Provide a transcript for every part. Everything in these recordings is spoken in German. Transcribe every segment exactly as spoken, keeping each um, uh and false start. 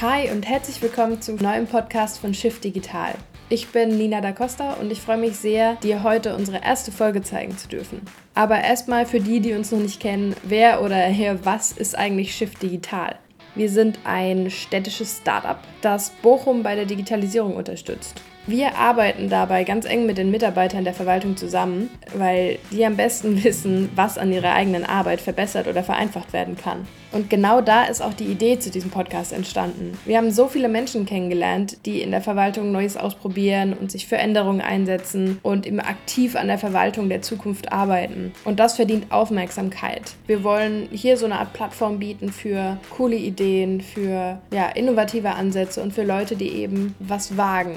Hi und herzlich willkommen zum neuen Podcast von Shift Digital. Ich bin Nina Da Costa und ich freue mich sehr, dir heute unsere erste Folge zeigen zu dürfen. Aber erstmal für die, die uns noch nicht kennen, wer oder her, was ist eigentlich Shift Digital? Wir sind ein städtisches Startup, das Bochum bei der Digitalisierung unterstützt. Wir arbeiten dabei ganz eng mit den Mitarbeitern der Verwaltung zusammen, weil die am besten wissen, was an ihrer eigenen Arbeit verbessert oder vereinfacht werden kann. Und genau da ist auch die Idee zu diesem Podcast entstanden. Wir haben so viele Menschen kennengelernt, die in der Verwaltung Neues ausprobieren und sich für Änderungen einsetzen und immer aktiv an der Verwaltung der Zukunft arbeiten. Und das verdient Aufmerksamkeit. Wir wollen hier so eine Art Plattform bieten für coole Ideen, für ja, innovative Ansätze und für Leute, die eben was wagen.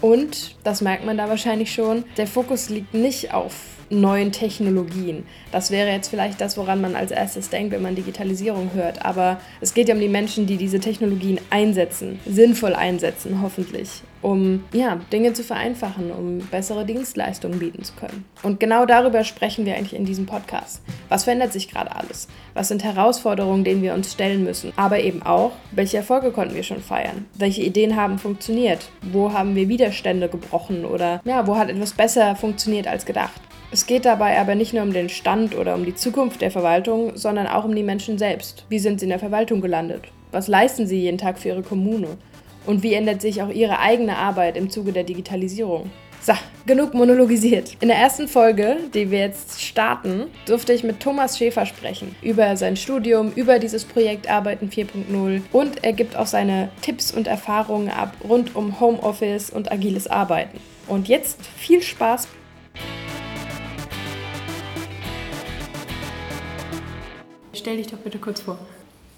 Und, das merkt man da wahrscheinlich schon, der Fokus liegt nicht auf neuen Technologien. Das wäre jetzt vielleicht das, woran man als erstes denkt, wenn man Digitalisierung hört. Aber es geht ja um die Menschen, die diese Technologien einsetzen, sinnvoll einsetzen, hoffentlich, um ja, Dinge zu vereinfachen, um bessere Dienstleistungen bieten zu können. Und genau darüber sprechen wir eigentlich in diesem Podcast. Was verändert sich gerade alles? Was sind Herausforderungen, denen wir uns stellen müssen? Aber eben auch, welche Erfolge konnten wir schon feiern? Welche Ideen haben funktioniert? Wo haben wir Widerstände gebrochen? Oder ja, wo hat etwas besser funktioniert als gedacht? Es geht dabei aber nicht nur um den Stand oder um die Zukunft der Verwaltung, sondern auch um die Menschen selbst. Wie sind sie in der Verwaltung gelandet? Was leisten sie jeden Tag für ihre Kommune? Und wie ändert sich auch ihre eigene Arbeit im Zuge der Digitalisierung? So, genug monologisiert. In der ersten Folge, die wir jetzt starten, durfte ich mit Thomas Schäfer sprechen. Über sein Studium, über dieses Projekt Arbeiten vier Punkt null und er gibt auch seine Tipps und Erfahrungen ab rund um Homeoffice und agiles Arbeiten. Und jetzt viel Spaß! Stell dich doch bitte kurz vor.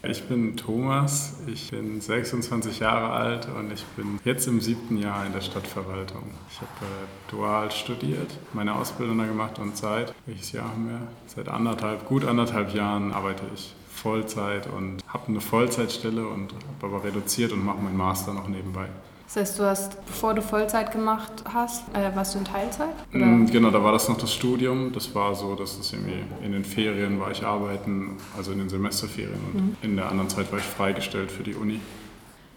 Ich bin Thomas, ich bin sechsundzwanzig Jahre alt und ich bin jetzt im siebten Jahr in der Stadtverwaltung. Ich habe äh, dual studiert, meine Ausbildung da gemacht und seit, welches Jahr haben wir? Seit anderthalb, gut anderthalb Jahren arbeite ich Vollzeit und habe eine Vollzeitstelle und habe aber reduziert und mache meinen Master noch nebenbei. Das heißt, du hast, bevor du Vollzeit gemacht hast, äh, warst du in Teilzeit? Oder? Genau, da war das noch das Studium. Das war so, dass das irgendwie in den Ferien war ich arbeiten, also in den Semesterferien. Und mhm. in der anderen Zeit war ich freigestellt für die Uni.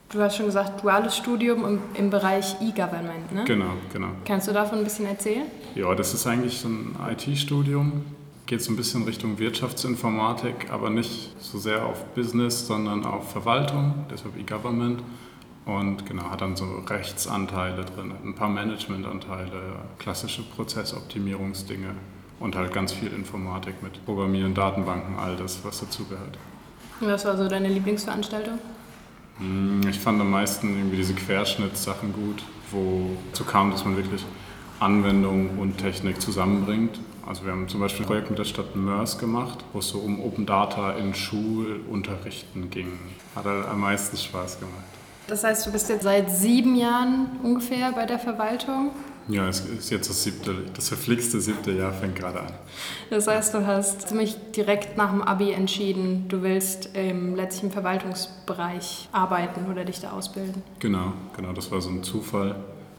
Du hast schon gesagt, duales Studium im, im Bereich E-Government, ne? Genau, genau. Kannst du davon ein bisschen erzählen? Ja, das ist eigentlich so ein I T-Studium. Geht so ein bisschen Richtung Wirtschaftsinformatik, aber nicht so sehr auf Business, sondern auf Verwaltung, deshalb E-Government. Und genau, hat dann so Rechtsanteile drin, ein paar Managementanteile, klassische Prozessoptimierungsdinge und halt ganz viel Informatik mit Programmieren, Datenbanken, all das, was dazugehört. Und was war so deine Lieblingsveranstaltung? Ich fand am meisten irgendwie diese Querschnittssachen gut, wozu kam, dass man wirklich Anwendung und Technik zusammenbringt. Also wir haben zum Beispiel ein Projekt mit der Stadt Mors gemacht, wo es so um Open Data in Schulunterrichten ging. Hat halt am meisten Spaß gemacht. Das heißt, du bist jetzt seit sieben Jahren ungefähr bei der Verwaltung? Ja, es ist jetzt das siebte, das verflixte siebte Jahr fängt gerade an. Das heißt, du hast ziemlich direkt nach dem Abi entschieden, du willst im letztlichen Verwaltungsbereich arbeiten oder dich da ausbilden. Genau, genau, das war so ein Zufall.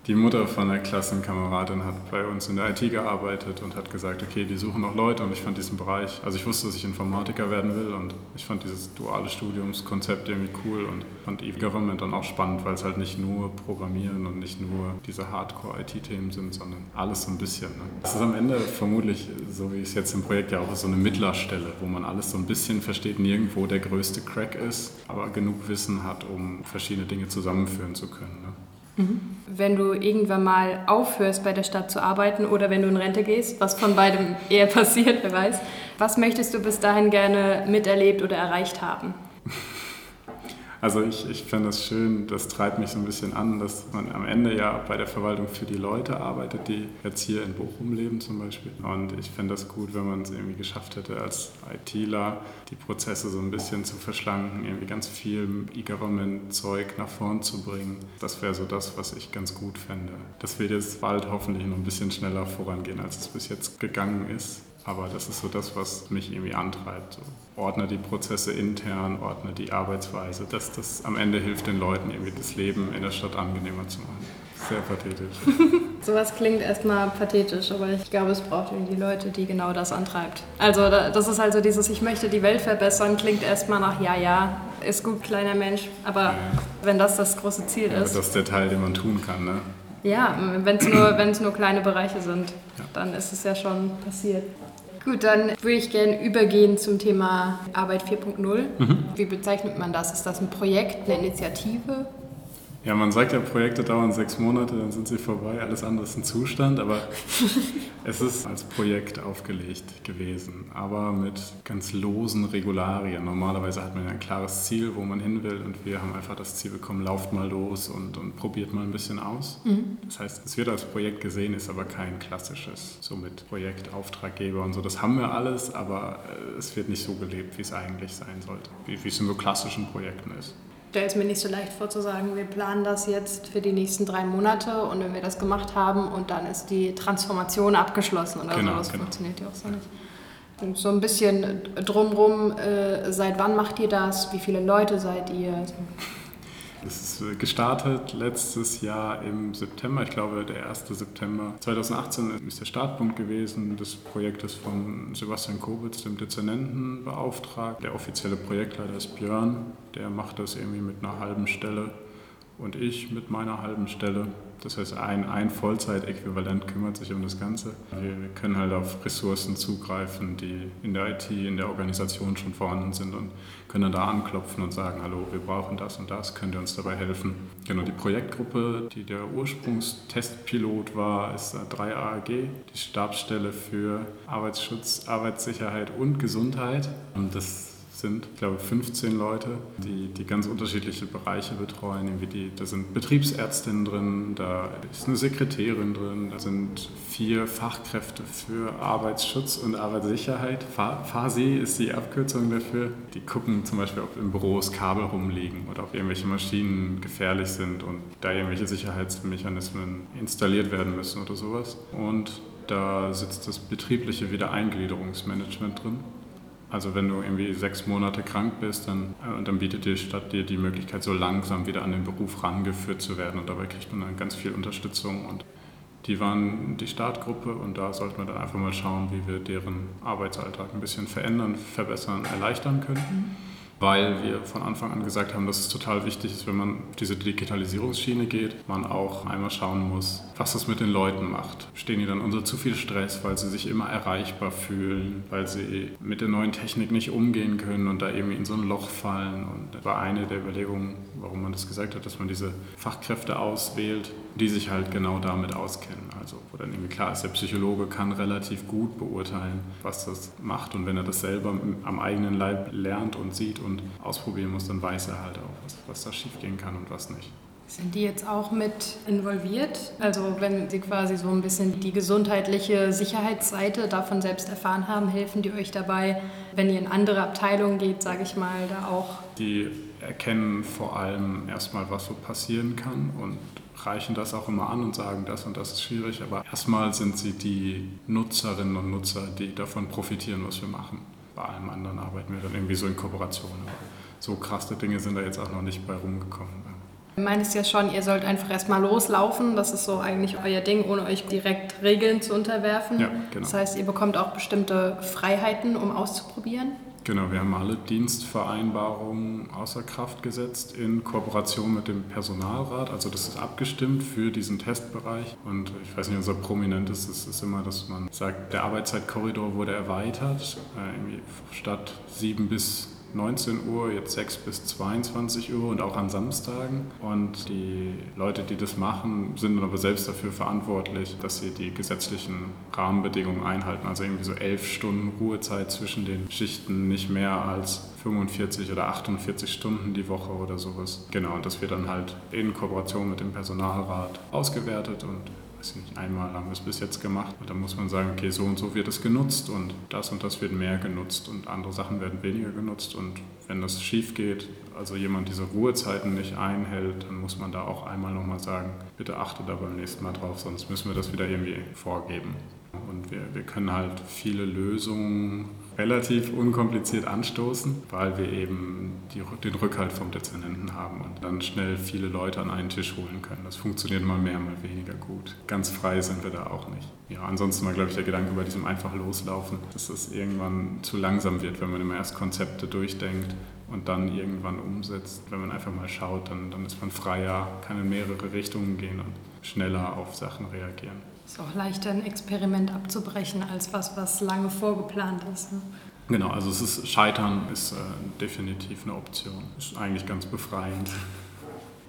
Die Mutter von einer Klassenkameradin hat bei uns in der I T gearbeitet und hat gesagt, okay, die suchen noch Leute und ich fand diesen Bereich, also ich wusste, dass ich Informatiker werden will und ich fand dieses duale Studiumskonzept irgendwie cool und fand E-Government dann auch spannend, weil es halt nicht nur Programmieren und nicht nur diese Hardcore-I T-Themen sind, sondern alles so ein bisschen. Ne? Das ist am Ende vermutlich, so wie es jetzt im Projekt ja auch ist, so eine Mittlerstelle, wo man alles so ein bisschen versteht, nirgendwo der größte Crack ist, aber genug Wissen hat, um verschiedene Dinge zusammenführen zu können. Ne? Wenn du irgendwann mal aufhörst, bei der Stadt zu arbeiten oder wenn du in Rente gehst, was von beidem eher passiert, wer weiß, was möchtest du bis dahin gerne miterlebt oder erreicht haben? Also ich, ich finde das schön, das treibt mich so ein bisschen an, dass man am Ende ja bei der Verwaltung für die Leute arbeitet, die jetzt hier in Bochum leben zum Beispiel. Und ich finde das gut, wenn man es irgendwie geschafft hätte, als ITler die Prozesse so ein bisschen zu verschlanken, irgendwie ganz viel E-Government-Zeug nach vorn zu bringen. Das wäre so das, was ich ganz gut fände. Das wird jetzt bald hoffentlich noch ein bisschen schneller vorangehen, als es bis jetzt gegangen ist. Aber das ist so das, was mich irgendwie antreibt. So, ordne die Prozesse intern, ordne die Arbeitsweise, dass das am Ende hilft den Leuten, irgendwie das Leben in der Stadt angenehmer zu machen. Sehr pathetisch. Sowas klingt erstmal pathetisch, aber ich glaube, es braucht irgendwie Leute, die genau das antreibt. Also das ist also dieses, ich möchte die Welt verbessern, klingt erstmal nach ja, ja, ist gut, kleiner Mensch, aber ja. wenn das das große Ziel ja, ist. Aber das ist der Teil, den man tun kann, ne? Ja, wenn es nur, wenn es nur kleine Bereiche sind, ja. dann ist es ja schon passiert. Gut, dann würde ich gerne übergehen zum Thema Arbeit vier Punkt null. Mhm. Wie bezeichnet man das? Ist das ein Projekt, eine Initiative? Ja, man sagt ja, Projekte dauern sechs Monate, dann sind sie vorbei, alles andere ist ein Zustand, aber es ist als Projekt aufgelegt gewesen, aber mit ganz losen Regularien. Normalerweise hat man ja ein klares Ziel, wo man hin will, und wir haben einfach das Ziel bekommen, lauft mal los und, und probiert mal ein bisschen aus. Mhm. Das heißt, es wird als Projekt gesehen, ist aber kein klassisches, so mit Projekt, Auftraggeber und so, das haben wir alles, aber es wird nicht so gelebt, wie es eigentlich sein sollte, wie, wie es in so klassischen Projekten ist. Ich stelle es mir nicht so leicht vor zu sagen, wir planen das jetzt für die nächsten drei Monate und wenn wir das gemacht haben und dann ist die Transformation abgeschlossen oder genau, so, das genau. funktioniert ja auch so nicht. Und so ein bisschen drumrum, äh, seit wann macht ihr das, wie viele Leute seid ihr? Es ist gestartet letztes Jahr im September, ich glaube der erste September zweitausendachtzehn ist der Startpunkt gewesen des Projektes von Sebastian Kobitz, dem Dezernentenbeauftragten. Der offizielle Projektleiter ist Björn, der macht das irgendwie mit einer halben Stelle und ich mit meiner halben Stelle. Das heißt, ein, ein Vollzeitäquivalent kümmert sich um das Ganze. Wir können halt auf Ressourcen zugreifen, die in der I T, in der Organisation schon vorhanden sind und können dann da anklopfen und sagen, hallo, wir brauchen das und das, könnt ihr uns dabei helfen? Genau, die Projektgruppe, die der Ursprungstestpilot war, ist drei A A G, die Stabsstelle für Arbeitsschutz, Arbeitssicherheit und Gesundheit. Und das sind, ich glaube, fünfzehn Leute, die, die ganz unterschiedliche Bereiche betreuen. Die, da sind Betriebsärztinnen drin, da ist eine Sekretärin drin, da sind vier Fachkräfte für Arbeitsschutz und Arbeitssicherheit. FASE ist die Abkürzung dafür. Die gucken zum Beispiel, ob im Büros Kabel rumliegen oder ob irgendwelche Maschinen gefährlich sind und da irgendwelche Sicherheitsmechanismen installiert werden müssen oder sowas. Und da sitzt das betriebliche Wiedereingliederungsmanagement drin. Also wenn du irgendwie sechs Monate krank bist, dann, und dann bietet die Stadt dir die Möglichkeit, so langsam wieder an den Beruf rangeführt zu werden. Und dabei kriegt man dann ganz viel Unterstützung. Und die waren die Startgruppe und da sollten wir dann einfach mal schauen, wie wir deren Arbeitsalltag ein bisschen verändern, verbessern, erleichtern können. Weil wir von Anfang an gesagt haben, dass es total wichtig ist, wenn man auf diese Digitalisierungsschiene geht, man auch einmal schauen muss, was es mit den Leuten macht. Stehen die dann unter zu viel Stress, weil sie sich immer erreichbar fühlen, weil sie mit der neuen Technik nicht umgehen können und da irgendwie in so ein Loch fallen. Und das war eine der Überlegungen, warum man das gesagt hat, dass man diese Fachkräfte auswählt, die sich halt genau damit auskennen. Also wo dann irgendwie klar ist, der Psychologe kann relativ gut beurteilen, was das macht. Und wenn er das selber am eigenen Leib lernt und sieht und ausprobieren muss, dann weiß er halt auch, was, was da schiefgehen kann und was nicht. Sind die jetzt auch mit involviert? Also wenn Sie quasi so ein bisschen die gesundheitliche Sicherheitsseite davon selbst erfahren haben, helfen die euch dabei, wenn ihr in andere Abteilungen geht, sage ich mal, da auch? Die erkennen vor allem erstmal, was so passieren kann und reichen das auch immer an und sagen, das und das ist schwierig, aber erstmal sind sie die Nutzerinnen und Nutzer, die davon profitieren, was wir machen. Bei allem anderen arbeiten wir dann irgendwie so in Kooperation. Aber so krasse Dinge sind da jetzt auch noch nicht bei rumgekommen. Du meinst ja schon, ihr sollt einfach erstmal loslaufen. Das ist so eigentlich euer Ding, ohne euch direkt Regeln zu unterwerfen. Ja, genau. Das heißt, ihr bekommt auch bestimmte Freiheiten, um auszuprobieren. Genau, wir haben alle Dienstvereinbarungen außer Kraft gesetzt in Kooperation mit dem Personalrat. Also das ist abgestimmt für diesen Testbereich. Und ich weiß nicht, unser prominentes ist, ist immer, dass man sagt, der Arbeitszeitkorridor wurde erweitert. Irgendwie statt sieben bis neunzehn Uhr, jetzt sechs bis zweiundzwanzig Uhr und auch an Samstagen. Und die Leute, die das machen, sind aber selbst dafür verantwortlich, dass sie die gesetzlichen Rahmenbedingungen einhalten. Also irgendwie so elf Stunden Ruhezeit zwischen den Schichten, nicht mehr als fünfundvierzig oder achtundvierzig Stunden die Woche oder sowas. Genau, und das wird dann halt in Kooperation mit dem Personalrat ausgewertet und nicht einmal haben wir es bis jetzt gemacht. Und dann muss man sagen, okay, so und so wird es genutzt und das und das wird mehr genutzt und andere Sachen werden weniger genutzt. Und wenn das schief geht, also jemand diese Ruhezeiten nicht einhält, dann muss man da auch einmal nochmal sagen, bitte achte da beim nächsten Mal drauf, sonst müssen wir das wieder irgendwie vorgeben. Und wir, wir können halt viele Lösungen relativ unkompliziert anstoßen, weil wir eben die, den Rückhalt vom Dezernenten haben und dann schnell viele Leute an einen Tisch holen können. Das funktioniert mal mehr, mal weniger gut. Ganz frei sind wir da auch nicht. Ja, ansonsten war, glaube ich, der Gedanke bei diesem einfach loslaufen, dass das irgendwann zu langsam wird, wenn man immer erst Konzepte durchdenkt und dann irgendwann umsetzt. Wenn man einfach mal schaut, dann, dann ist man freier, kann in mehrere Richtungen gehen und schneller auf Sachen reagieren. Ist auch leichter, ein Experiment abzubrechen, als was, was lange vorgeplant ist. Ne? Genau, also es ist, Scheitern ist äh, definitiv eine Option. Ist eigentlich ganz befreiend.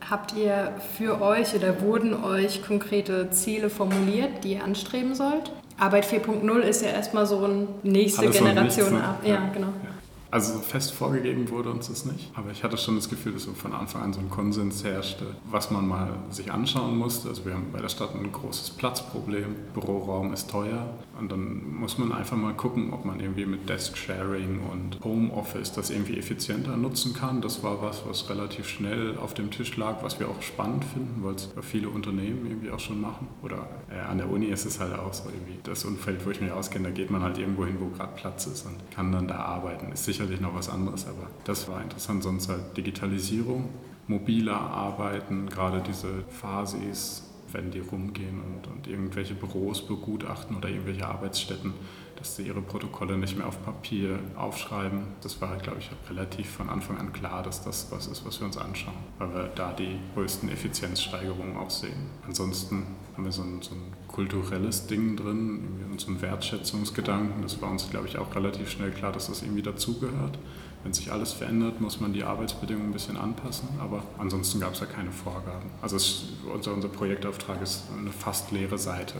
Habt ihr für euch oder wurden euch konkrete Ziele formuliert, die ihr anstreben sollt? Arbeit vier Punkt null ist ja erstmal so eine nächste Alles Generation nichts, ne? ab. Ja, ja, genau. Ja. Also fest vorgegeben wurde uns das nicht, aber ich hatte schon das Gefühl, dass so von Anfang an so ein Konsens herrschte, was man mal sich anschauen musste. Also wir haben bei der Stadt ein großes Platzproblem, Büroraum ist teuer und dann muss man einfach mal gucken, ob man irgendwie mit Desk-Sharing und Homeoffice das irgendwie effizienter nutzen kann. Das war was, was relativ schnell auf dem Tisch lag, was wir auch spannend finden, weil es viele Unternehmen irgendwie auch schon machen. Oder äh, an der Uni ist es halt auch so irgendwie das Umfeld, wo ich mich auskenne, da geht man halt irgendwo hin, wo gerade Platz ist und kann dann da arbeiten. Ist sicher noch was anderes, aber das war interessant. Sonst halt Digitalisierung, mobiler Arbeiten, gerade diese FASEs, wenn die rumgehen und, und irgendwelche Büros begutachten oder irgendwelche Arbeitsstätten, dass sie ihre Protokolle nicht mehr auf Papier aufschreiben. Das war halt, glaube ich, relativ von Anfang an klar, dass das was ist, was wir uns anschauen, weil wir da die größten Effizienzsteigerungen auch sehen. Ansonsten haben wir so ein, so ein kulturelles Ding drin, irgendwie so ein Wertschätzungsgedanken. Das war uns, glaube ich, auch relativ schnell klar, dass das irgendwie dazugehört. Wenn sich alles verändert, muss man die Arbeitsbedingungen ein bisschen anpassen, aber ansonsten gab es ja keine Vorgaben. Also es, unser, unser Projektauftrag ist eine fast leere Seite.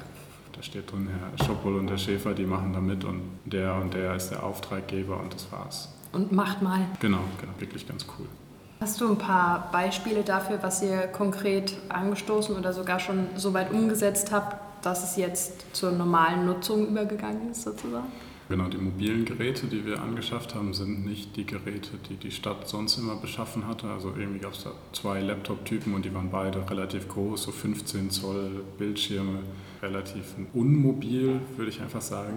Da steht drin, Herr Schoppol und Herr Schäfer, die machen da mit und der und der ist der Auftraggeber und das war's. Und macht mal. Genau, genau, wirklich ganz cool. Hast du ein paar Beispiele dafür, was ihr konkret angestoßen oder sogar schon so weit umgesetzt habt, dass es jetzt zur normalen Nutzung übergegangen ist sozusagen? Genau, die mobilen Geräte, die wir angeschafft haben, sind nicht die Geräte, die die Stadt sonst immer beschaffen hatte. Also irgendwie gab es da zwei Laptop-Typen und die waren beide relativ groß, so fünfzehn Zoll Bildschirme, relativ unmobil, würde ich einfach sagen.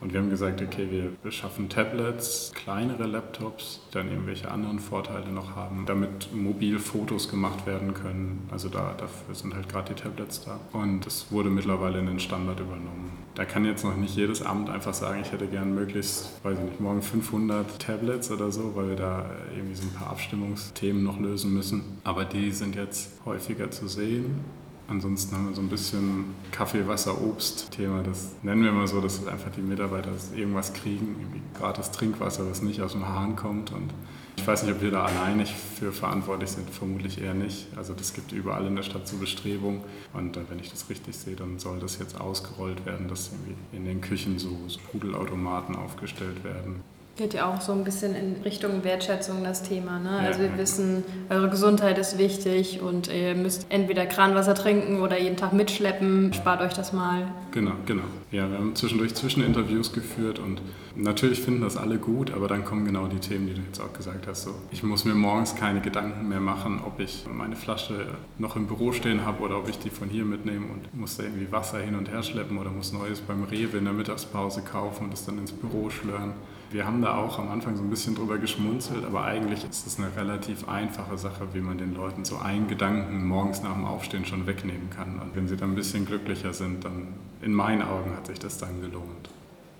Und wir haben gesagt, okay, wir beschaffen Tablets, kleinere Laptops, die dann irgendwelche anderen Vorteile noch haben, damit mobil Fotos gemacht werden können. Also da, dafür sind halt gerade die Tablets da. Und das wurde mittlerweile in den Standard übernommen. Da kann jetzt noch nicht jedes Amt einfach sagen, ich hätte gern möglichst, weiß ich nicht, morgen fünfhundert Tablets oder so, weil wir da irgendwie so ein paar Abstimmungsthemen noch lösen müssen. Aber die sind jetzt häufiger zu sehen. Ansonsten haben wir so ein bisschen Kaffee, Wasser, Obst-Thema. Das nennen wir mal so, dass einfach die Mitarbeiter irgendwas kriegen, irgendwie gratis Trinkwasser, das nicht aus dem Hahn kommt. Und ich weiß nicht, ob wir da alleine für verantwortlich sind, vermutlich eher nicht. Also das gibt überall in der Stadt so Bestrebungen. Und wenn ich das richtig sehe, dann soll das jetzt ausgerollt werden, dass irgendwie in den Küchen so Sprudelautomaten aufgestellt werden. Geht ja auch so ein bisschen in Richtung Wertschätzung das Thema, ne? Also wir wissen, eure Gesundheit ist wichtig und ihr müsst entweder Kranwasser trinken oder jeden Tag mitschleppen, spart euch das mal. Genau, genau. Ja, wir haben zwischendurch Zwischeninterviews geführt und natürlich finden das alle gut, aber dann kommen genau die Themen, die du jetzt auch gesagt hast. So, ich muss mir morgens keine Gedanken mehr machen, ob ich meine Flasche noch im Büro stehen habe oder ob ich die von hier mitnehme und muss da irgendwie Wasser hin und her schleppen oder muss Neues beim Rewe in der Mittagspause kaufen und das dann ins Büro schlören. Wir haben da auch am Anfang so ein bisschen drüber geschmunzelt, aber eigentlich ist es eine relativ einfache Sache, wie man den Leuten so einen Gedanken morgens nach dem Aufstehen schon wegnehmen kann. Und wenn sie dann ein bisschen glücklicher sind, dann in meinen Augen hat sich das dann gelohnt.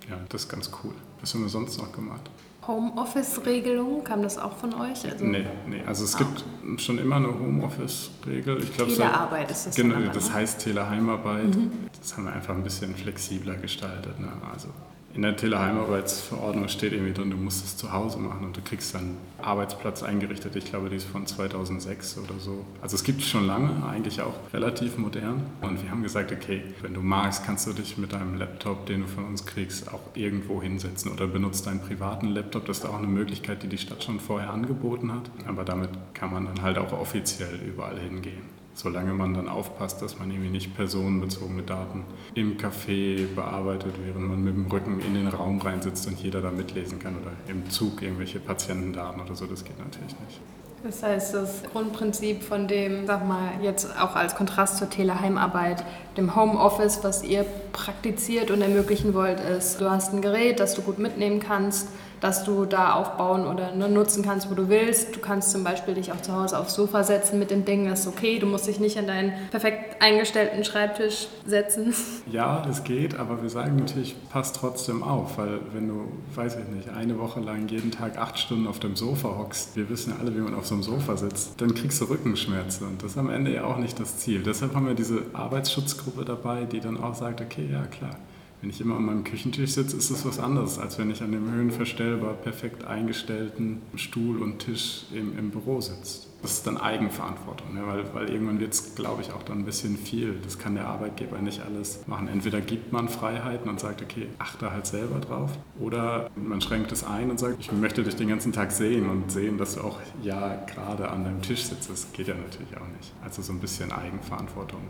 Ja, das ist ganz cool. Was haben wir sonst noch gemacht? Homeoffice-Regelung, kam das auch von euch? Also nee, nee, also es ah. gibt schon immer eine Homeoffice-Regel. Ich glaub, Telearbeit ist das. Genau, das heißt Teleheimarbeit. Mhm. Das haben wir einfach ein bisschen flexibler gestaltet, ne? Also in der Teleheimarbeitsverordnung steht irgendwie drin, du musst es zu Hause machen und du kriegst dann einen Arbeitsplatz eingerichtet. Ich glaube, die ist von zweitausendsechs oder so. Also es gibt es schon lange, eigentlich auch relativ modern. Und wir haben gesagt, okay, wenn du magst, kannst du dich mit deinem Laptop, den du von uns kriegst, auch irgendwo hinsetzen oder benutzt deinen privaten Laptop. Das ist auch eine Möglichkeit, die die Stadt schon vorher angeboten hat. Aber damit kann man dann halt auch offiziell überall hingehen. Solange man dann aufpasst, dass man irgendwie nicht personenbezogene Daten im Café bearbeitet, während man mit dem Rücken in den Raum reinsitzt und jeder da mitlesen kann oder im Zug irgendwelche Patientendaten oder so, das geht natürlich nicht. Das heißt, das Grundprinzip von dem, sag mal, jetzt auch als Kontrast zur Teleheimarbeit, dem Homeoffice, was ihr praktiziert und ermöglichen wollt, ist, du hast ein Gerät, das du gut mitnehmen kannst, das du da aufbauen oder ne, nutzen kannst, wo du willst. Du kannst zum Beispiel dich auch zu Hause aufs Sofa setzen mit den Dingen, das ist okay. Du musst dich nicht an deinen perfekt eingestellten Schreibtisch setzen. Ja, das geht, aber wir sagen natürlich, pass trotzdem auf, weil wenn du, weiß ich nicht, eine Woche lang jeden Tag acht Stunden auf dem Sofa hockst, wir wissen ja alle, wie man auf so einem Sofa sitzt, dann kriegst du Rückenschmerzen und das ist am Ende ja auch nicht das Ziel. Deshalb haben wir diese Arbeitsschutzgruppe dabei, die dann auch sagt, okay, ja klar. Wenn ich immer an meinem Küchentisch sitze, ist es was anderes, als wenn ich an dem höhenverstellbar perfekt eingestellten Stuhl und Tisch im, im Büro sitze. Das ist dann Eigenverantwortung, ne? weil, weil irgendwann wird es, glaube ich, auch dann ein bisschen viel. Das kann der Arbeitgeber nicht alles machen. Entweder gibt man Freiheiten und sagt, okay, achte halt selber drauf. Oder man schränkt es ein und sagt, ich möchte dich den ganzen Tag sehen und sehen, dass du auch ja gerade an deinem Tisch sitzt. Das geht ja natürlich auch nicht. Also so ein bisschen Eigenverantwortung.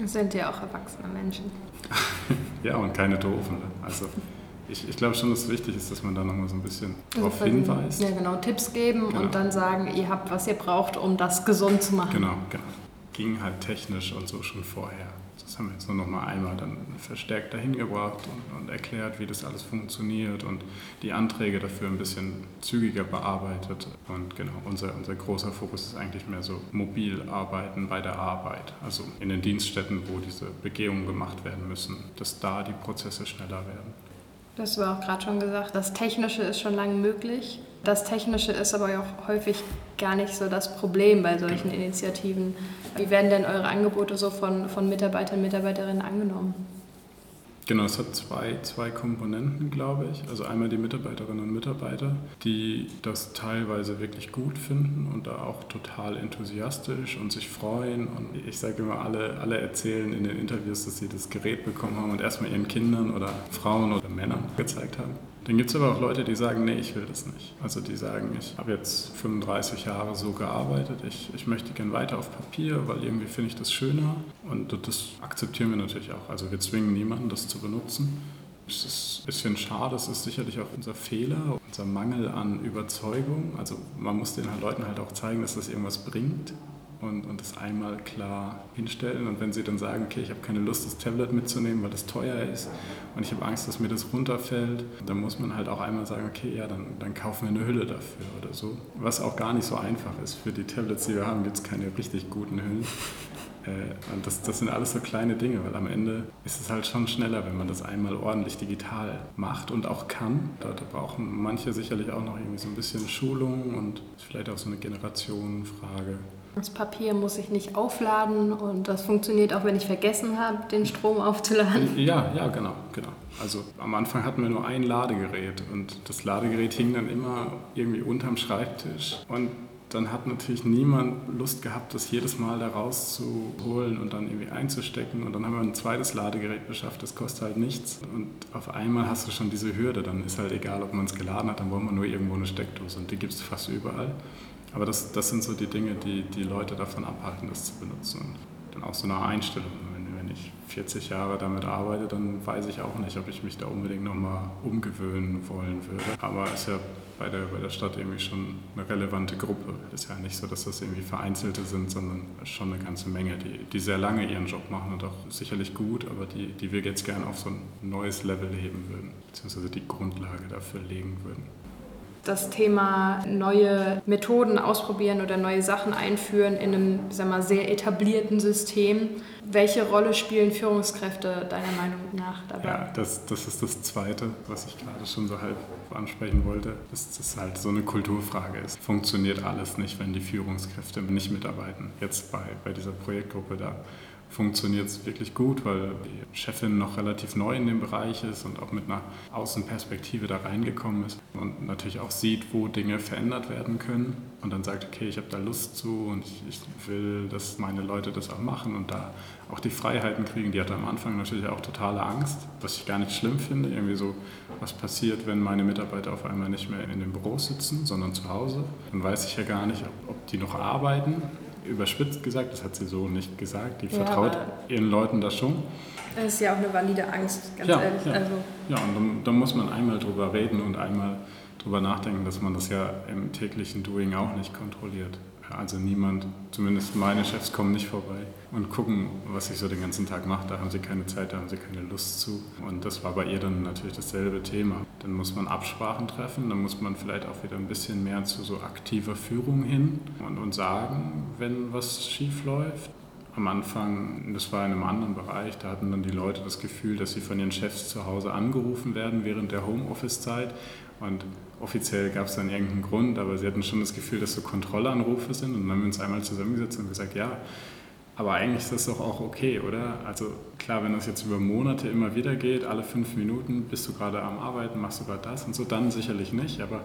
Das sind ja auch erwachsene Menschen. Ja, und keine Doofen. Ne? Also ich, ich glaube schon, dass es wichtig ist, dass man da nochmal so ein bisschen also darauf hinweist. Ja, genau, Tipps geben genau. Und dann sagen, ihr habt, was ihr braucht, um das gesund zu machen. Genau, genau. Ging halt technisch und so schon vorher. Das haben wir jetzt nur noch mal einmal dann verstärkt dahin gebracht und, und erklärt, wie das alles funktioniert und die Anträge dafür ein bisschen zügiger bearbeitet. Und genau, unser, unser großer Fokus ist eigentlich mehr so mobil arbeiten bei der Arbeit. Also in den Dienststätten, wo diese Begehungen gemacht werden müssen, dass da die Prozesse schneller werden. Das war auch gerade schon gesagt, das Technische ist schon lange möglich. Das Technische ist aber auch häufig gar nicht so das Problem bei solchen Initiativen. Wie werden denn eure Angebote so von, von Mitarbeitern und Mitarbeiterinnen angenommen? Genau, es hat zwei, zwei Komponenten, glaube ich. Also einmal die Mitarbeiterinnen und Mitarbeiter, die das teilweise wirklich gut finden und da auch total enthusiastisch und sich freuen. Und ich sage immer, alle, alle erzählen in den Interviews, dass sie das Gerät bekommen haben und erstmal ihren Kindern oder Frauen oder Männern gezeigt haben. Dann gibt es aber auch Leute, die sagen, nee, ich will das nicht. Also die sagen, ich habe jetzt fünfunddreißig Jahre so gearbeitet, ich, ich möchte gern weiter auf Papier, weil irgendwie finde ich das schöner. Und das akzeptieren wir natürlich auch. Also wir zwingen niemanden, das zu benutzen. Es ist ein bisschen schade, es ist sicherlich auch unser Fehler, unser Mangel an Überzeugung. Also man muss den Leuten halt auch zeigen, dass das irgendwas bringt. Und, und das einmal klar hinstellen. Und wenn sie dann sagen, okay, ich habe keine Lust, das Tablet mitzunehmen, weil das teuer ist und ich habe Angst, dass mir das runterfällt, dann muss man halt auch einmal sagen, okay, ja, dann, dann kaufen wir eine Hülle dafür oder so. Was auch gar nicht so einfach ist. Für die Tablets, die wir haben, gibt es keine richtig guten Hüllen. Äh, und das, das sind alles so kleine Dinge, weil am Ende ist es halt schon schneller, wenn man das einmal ordentlich digital macht und auch kann. Da, da brauchen manche sicherlich auch noch irgendwie so ein bisschen Schulung und vielleicht auch so eine Generationenfrage. Das Papier muss ich nicht aufladen und das funktioniert auch, wenn ich vergessen habe, den Strom aufzuladen. Ja, ja, genau, genau. Also am Anfang hatten wir nur ein Ladegerät und das Ladegerät hing dann immer irgendwie unterm Schreibtisch. Und dann hat natürlich niemand Lust gehabt, das jedes Mal da rauszuholen und dann irgendwie einzustecken. Und dann haben wir ein zweites Ladegerät beschafft, das kostet halt nichts. Und auf einmal hast du schon diese Hürde, dann ist halt egal, ob man es geladen hat, dann wollen wir nur irgendwo eine Steckdose und die gibt es fast überall. Aber das, das sind so die Dinge, die die Leute davon abhalten, das zu benutzen. Und dann auch so eine Einstellung. Wenn, wenn ich vierzig Jahre damit arbeite, dann weiß ich auch nicht, ob ich mich da unbedingt nochmal umgewöhnen wollen würde. Aber es ist ja bei der, bei der Stadt irgendwie schon eine relevante Gruppe. Es ist ja nicht so, dass das irgendwie Vereinzelte sind, sondern schon eine ganze Menge, die, die sehr lange ihren Job machen und auch sicherlich gut, aber die, die wir jetzt gerne auf so ein neues Level heben würden, beziehungsweise die Grundlage dafür legen würden. Das Thema neue Methoden ausprobieren oder neue Sachen einführen in einem, sagen wir mal, sehr etablierten System. Welche Rolle spielen Führungskräfte deiner Meinung nach dabei? Ja, das, das ist das Zweite, was ich gerade schon so halb ansprechen wollte, dass das halt so eine Kulturfrage ist. Funktioniert alles nicht, wenn die Führungskräfte nicht mitarbeiten. Jetzt bei, bei dieser Projektgruppe da. Funktioniert es wirklich gut, weil die Chefin noch relativ neu in dem Bereich ist und auch mit einer Außenperspektive da reingekommen ist und natürlich auch sieht, wo Dinge verändert werden können und dann sagt, okay, ich habe da Lust zu und ich, ich will, dass meine Leute das auch machen und da auch die Freiheiten kriegen. Die hatte am Anfang natürlich auch totale Angst, was ich gar nicht schlimm finde, irgendwie so, was passiert, wenn meine Mitarbeiter auf einmal nicht mehr in dem Büro sitzen, sondern zu Hause. Dann weiß ich ja gar nicht, ob, ob die noch arbeiten. Überspitzt gesagt, das hat sie so nicht gesagt, die ja, vertraut ihren Leuten das schon. Das ist ja auch eine valide Angst, ganz ja, ehrlich. Ja, also. Ja und dann, dann muss man einmal drüber reden und einmal drüber nachdenken, dass man das ja im täglichen Doing auch nicht kontrolliert. Also niemand, zumindest meine Chefs kommen nicht vorbei und gucken, was ich so den ganzen Tag mache. Da haben sie keine Zeit, da haben sie keine Lust zu. Und das war bei ihr dann natürlich dasselbe Thema. Dann muss man Absprachen treffen, dann muss man vielleicht auch wieder ein bisschen mehr zu so aktiver Führung hin und, und sagen, wenn was schief läuft. Am Anfang, das war in einem anderen Bereich, da hatten dann die Leute das Gefühl, dass sie von ihren Chefs zu Hause angerufen werden während der Homeoffice-Zeit. Und offiziell gab es dann irgendeinen Grund, aber sie hatten schon das Gefühl, dass so Kontrollanrufe sind. Und dann haben wir uns einmal zusammengesetzt und gesagt, ja, aber eigentlich ist das doch auch okay, oder? Also klar, wenn das jetzt über Monate immer wieder geht, alle fünf Minuten bist du gerade am Arbeiten, machst du gerade das und so, dann sicherlich nicht. Aber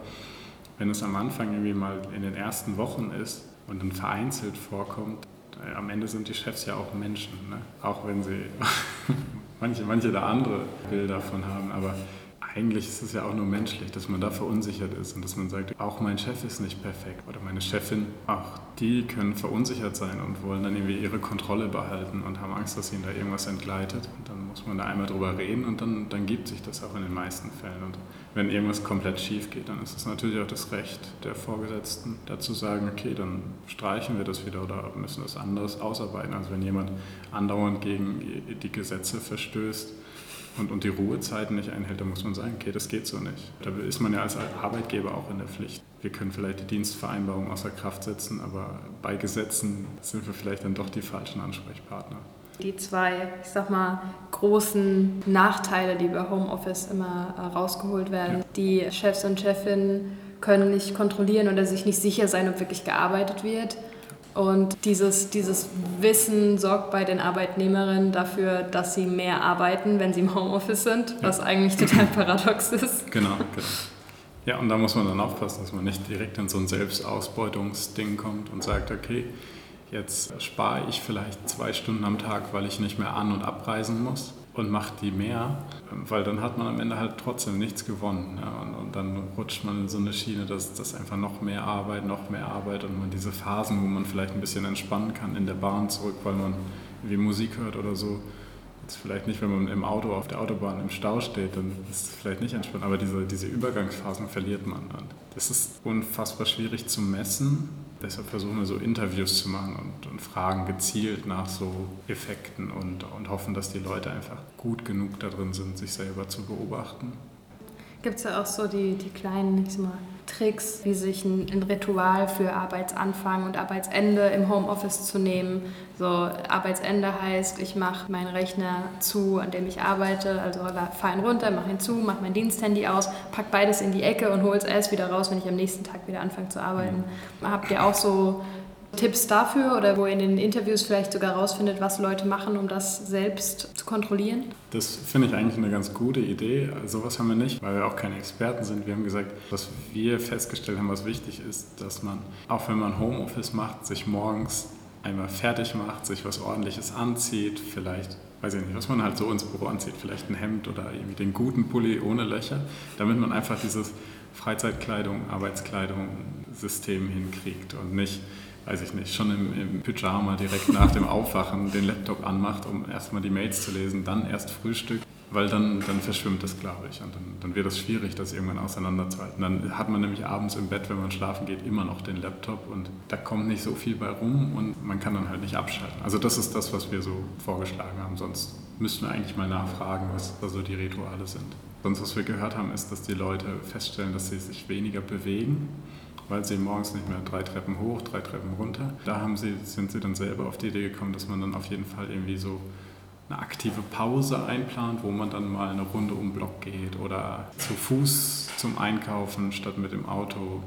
wenn es am Anfang irgendwie mal in den ersten Wochen ist und dann vereinzelt vorkommt, am Ende sind die Chefs ja auch Menschen, ne? Auch wenn sie manche, manche da andere Bilder davon haben, aber eigentlich ist es ja auch nur menschlich, dass man da verunsichert ist und dass man sagt, auch mein Chef ist nicht perfekt oder meine Chefin, auch die können verunsichert sein und wollen dann irgendwie ihre Kontrolle behalten und haben Angst, dass ihnen da irgendwas entgleitet. Und dann muss man da einmal drüber reden und dann, dann gibt sich das auch in den meisten Fällen. Und wenn irgendwas komplett schief geht, dann ist es natürlich auch das Recht der Vorgesetzten, dazu sagen, okay, dann streichen wir das wieder oder müssen das anders ausarbeiten. Also wenn jemand andauernd gegen die Gesetze verstößt, Und, und die Ruhezeiten nicht einhält, dann muss man sagen, okay, das geht so nicht. Da ist man ja als Arbeitgeber auch in der Pflicht. Wir können vielleicht die Dienstvereinbarung außer Kraft setzen, aber bei Gesetzen sind wir vielleicht dann doch die falschen Ansprechpartner. Die zwei, ich sag mal, großen Nachteile, die bei Homeoffice immer rausgeholt werden, ja. Die Chefs und Chefinnen können nicht kontrollieren oder sich nicht sicher sein, ob wirklich gearbeitet wird. Und dieses, dieses Wissen sorgt bei den Arbeitnehmerinnen dafür, dass sie mehr arbeiten, wenn sie im Homeoffice sind, was ja. eigentlich total paradox ist. Genau, genau. Ja, und da muss man dann aufpassen, dass man nicht direkt in so ein Selbstausbeutungsding kommt und sagt, okay, jetzt spare ich vielleicht zwei Stunden am Tag, weil ich nicht mehr an- und abreisen muss und mache die mehr, weil dann hat man am Ende halt trotzdem nichts gewonnen. Ne? Und, und dann rutscht man in so eine Schiene, dass, dass einfach noch mehr Arbeit, noch mehr Arbeit und man diese Phasen, wo man vielleicht ein bisschen entspannen kann, in der Bahn zurück, weil man wie Musik hört oder so, jetzt vielleicht nicht, wenn man im Auto auf der Autobahn im Stau steht, dann ist es vielleicht nicht entspannt, aber diese, diese Übergangsphasen verliert man dann. Das ist unfassbar schwierig zu messen. Deshalb versuchen wir so Interviews zu machen und, und fragen gezielt nach so Effekten und, und hoffen, dass die Leute einfach gut genug darin sind, sich selber zu beobachten. Gibt es ja auch so die, die kleinen, ich sag mal, Tricks, wie sich ein, ein Ritual für Arbeitsanfang und Arbeitsende im Homeoffice zu nehmen. So Arbeitsende heißt, ich mache meinen Rechner zu, an dem ich arbeite, also fahr ihn runter, mache ihn zu, mache mein Diensthandy aus, pack beides in die Ecke und hole es erst wieder raus, wenn ich am nächsten Tag wieder anfange zu arbeiten. Mhm. Habt ihr auch so Tipps dafür oder wo ihr in den Interviews vielleicht sogar rausfindet, was Leute machen, um das selbst zu kontrollieren? Das finde ich eigentlich eine ganz gute Idee. Sowas haben wir nicht, weil wir auch keine Experten sind. Wir haben gesagt, was wir festgestellt haben, was wichtig ist, dass man, auch wenn man Homeoffice macht, sich morgens einmal fertig macht, sich was Ordentliches anzieht, vielleicht, weiß ich nicht, was man halt so ins Büro anzieht, vielleicht ein Hemd oder irgendwie den guten Pulli ohne Löcher, damit man einfach dieses Freizeitkleidung, Arbeitskleidung, System hinkriegt und nicht, weiß ich nicht, schon im, im Pyjama direkt nach dem Aufwachen den Laptop anmacht, um erstmal die Mails zu lesen, dann erst Frühstück, weil dann, dann verschwimmt das, glaube ich. Und dann, dann wird es schwierig, das irgendwann auseinanderzuhalten. Dann hat man nämlich abends im Bett, wenn man schlafen geht, immer noch den Laptop und da kommt nicht so viel bei rum und man kann dann halt nicht abschalten. Also das ist das, was wir so vorgeschlagen haben. Sonst müssten wir eigentlich mal nachfragen, was da so die Rituale sind. Sonst, was wir gehört haben, ist, dass die Leute feststellen, dass sie sich weniger bewegen, weil sie morgens nicht mehr drei Treppen hoch, drei Treppen runter. Da haben sie, sind sie dann selber auf die Idee gekommen, dass man dann auf jeden Fall irgendwie so eine aktive Pause einplant, wo man dann mal eine Runde um den Block geht oder zu Fuß zum Einkaufen statt mit dem Auto.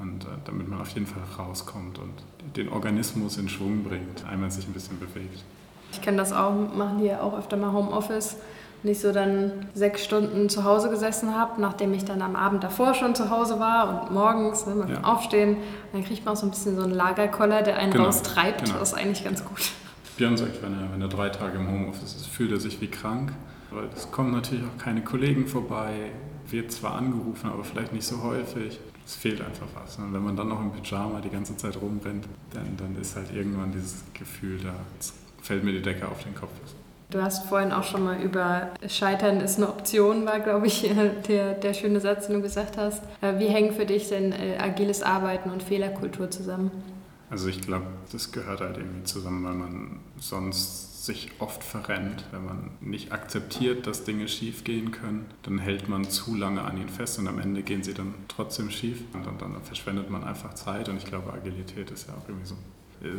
Und äh, damit man auf jeden Fall rauskommt und den Organismus in Schwung bringt, einmal sich ein bisschen bewegt. Ich kann das auch, machen die ja auch öfter mal Homeoffice. Wenn ich so dann sechs Stunden zu Hause gesessen habe, nachdem ich dann am Abend davor schon zu Hause war und morgens, ne, man kann ja aufstehen, dann kriegt man auch so ein bisschen so einen Lagerkoller, der einen genau, raustreibt. Genau. Das ist eigentlich ganz gut. Björn sagt, wenn er, wenn er drei Tage im Homeoffice ist, fühlt er sich wie krank, weil es kommen natürlich auch keine Kollegen vorbei, wird zwar angerufen, aber vielleicht nicht so häufig. Es fehlt einfach was. Und wenn man dann noch im Pyjama die ganze Zeit rumrennt, dann, dann ist halt irgendwann dieses Gefühl da, jetzt fällt mir die Decke auf den Kopf. Du hast vorhin auch schon mal über Scheitern ist eine Option, war, glaube ich, der, der schöne Satz, den du gesagt hast. Wie hängen für dich denn agiles Arbeiten und Fehlerkultur zusammen? Also ich glaube, das gehört halt irgendwie zusammen, weil man sonst sich oft verrennt. Wenn man nicht akzeptiert, dass Dinge schief gehen können, dann hält man zu lange an ihnen fest und am Ende gehen sie dann trotzdem schief. Und dann, dann verschwendet man einfach Zeit und ich glaube, Agilität ist ja auch irgendwie so.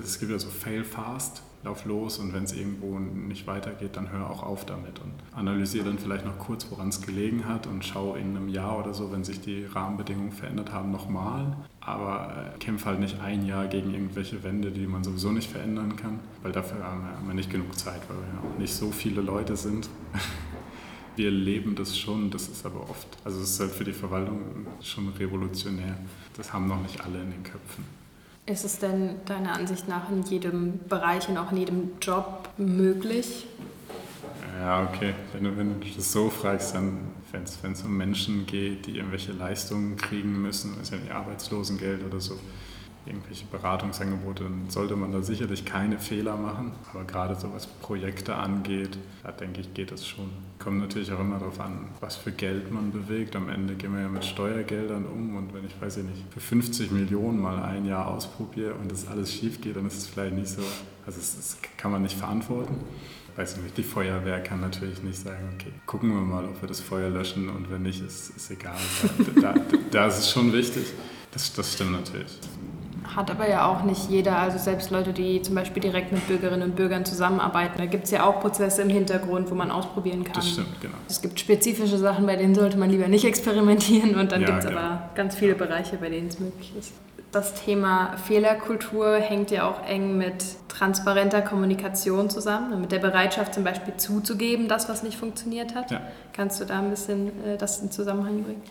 Es gibt ja so fail fast, lauf los und wenn es irgendwo nicht weitergeht, dann hör auch auf damit und analysiere dann vielleicht noch kurz, woran es gelegen hat und schau in einem Jahr oder so, wenn sich die Rahmenbedingungen verändert haben, nochmal. Aber kämpf halt nicht ein Jahr gegen irgendwelche Wände, die man sowieso nicht verändern kann, weil dafür haben wir nicht genug Zeit, weil wir ja auch nicht so viele Leute sind. Wir leben das schon, das ist aber oft, also es ist halt für die Verwaltung schon revolutionär. Das haben noch nicht alle in den Köpfen. Ist es denn deiner Ansicht nach in jedem Bereich und auch in jedem Job möglich? Ja, okay. Wenn du, wenn du das so fragst, dann, wenn es um Menschen geht, die irgendwelche Leistungen kriegen müssen, also Arbeitslosengeld oder so, irgendwelche Beratungsangebote, dann sollte man da sicherlich keine Fehler machen. Aber gerade so was Projekte angeht, da denke ich, geht das schon. Kommt natürlich auch immer darauf an, was für Geld man bewegt. Am Ende gehen wir ja mit Steuergeldern um und wenn ich, weiß ich nicht, für fünfzig Millionen mal ein Jahr ausprobiere und das alles schief geht, dann ist es vielleicht nicht so, also das, das kann man nicht verantworten. Weiß ich nicht, die Feuerwehr kann natürlich nicht sagen, okay, gucken wir mal, ob wir das Feuer löschen und wenn nicht, ist, ist egal. Da, da, da ist es schon wichtig. Das, das stimmt natürlich. Hat aber ja auch nicht jeder, also selbst Leute, die zum Beispiel direkt mit Bürgerinnen und Bürgern zusammenarbeiten, da gibt es ja auch Prozesse im Hintergrund, wo man ausprobieren kann. Das stimmt, genau. Es gibt spezifische Sachen, bei denen sollte man lieber nicht experimentieren und dann ja, gibt es genau. aber ganz viele Bereiche, bei denen es möglich ist. Das Thema Fehlerkultur hängt ja auch eng mit transparenter Kommunikation zusammen, mit der Bereitschaft zum Beispiel zuzugeben, das, was nicht funktioniert hat. Ja. Kannst du da ein bisschen äh, das in Zusammenhang bringen?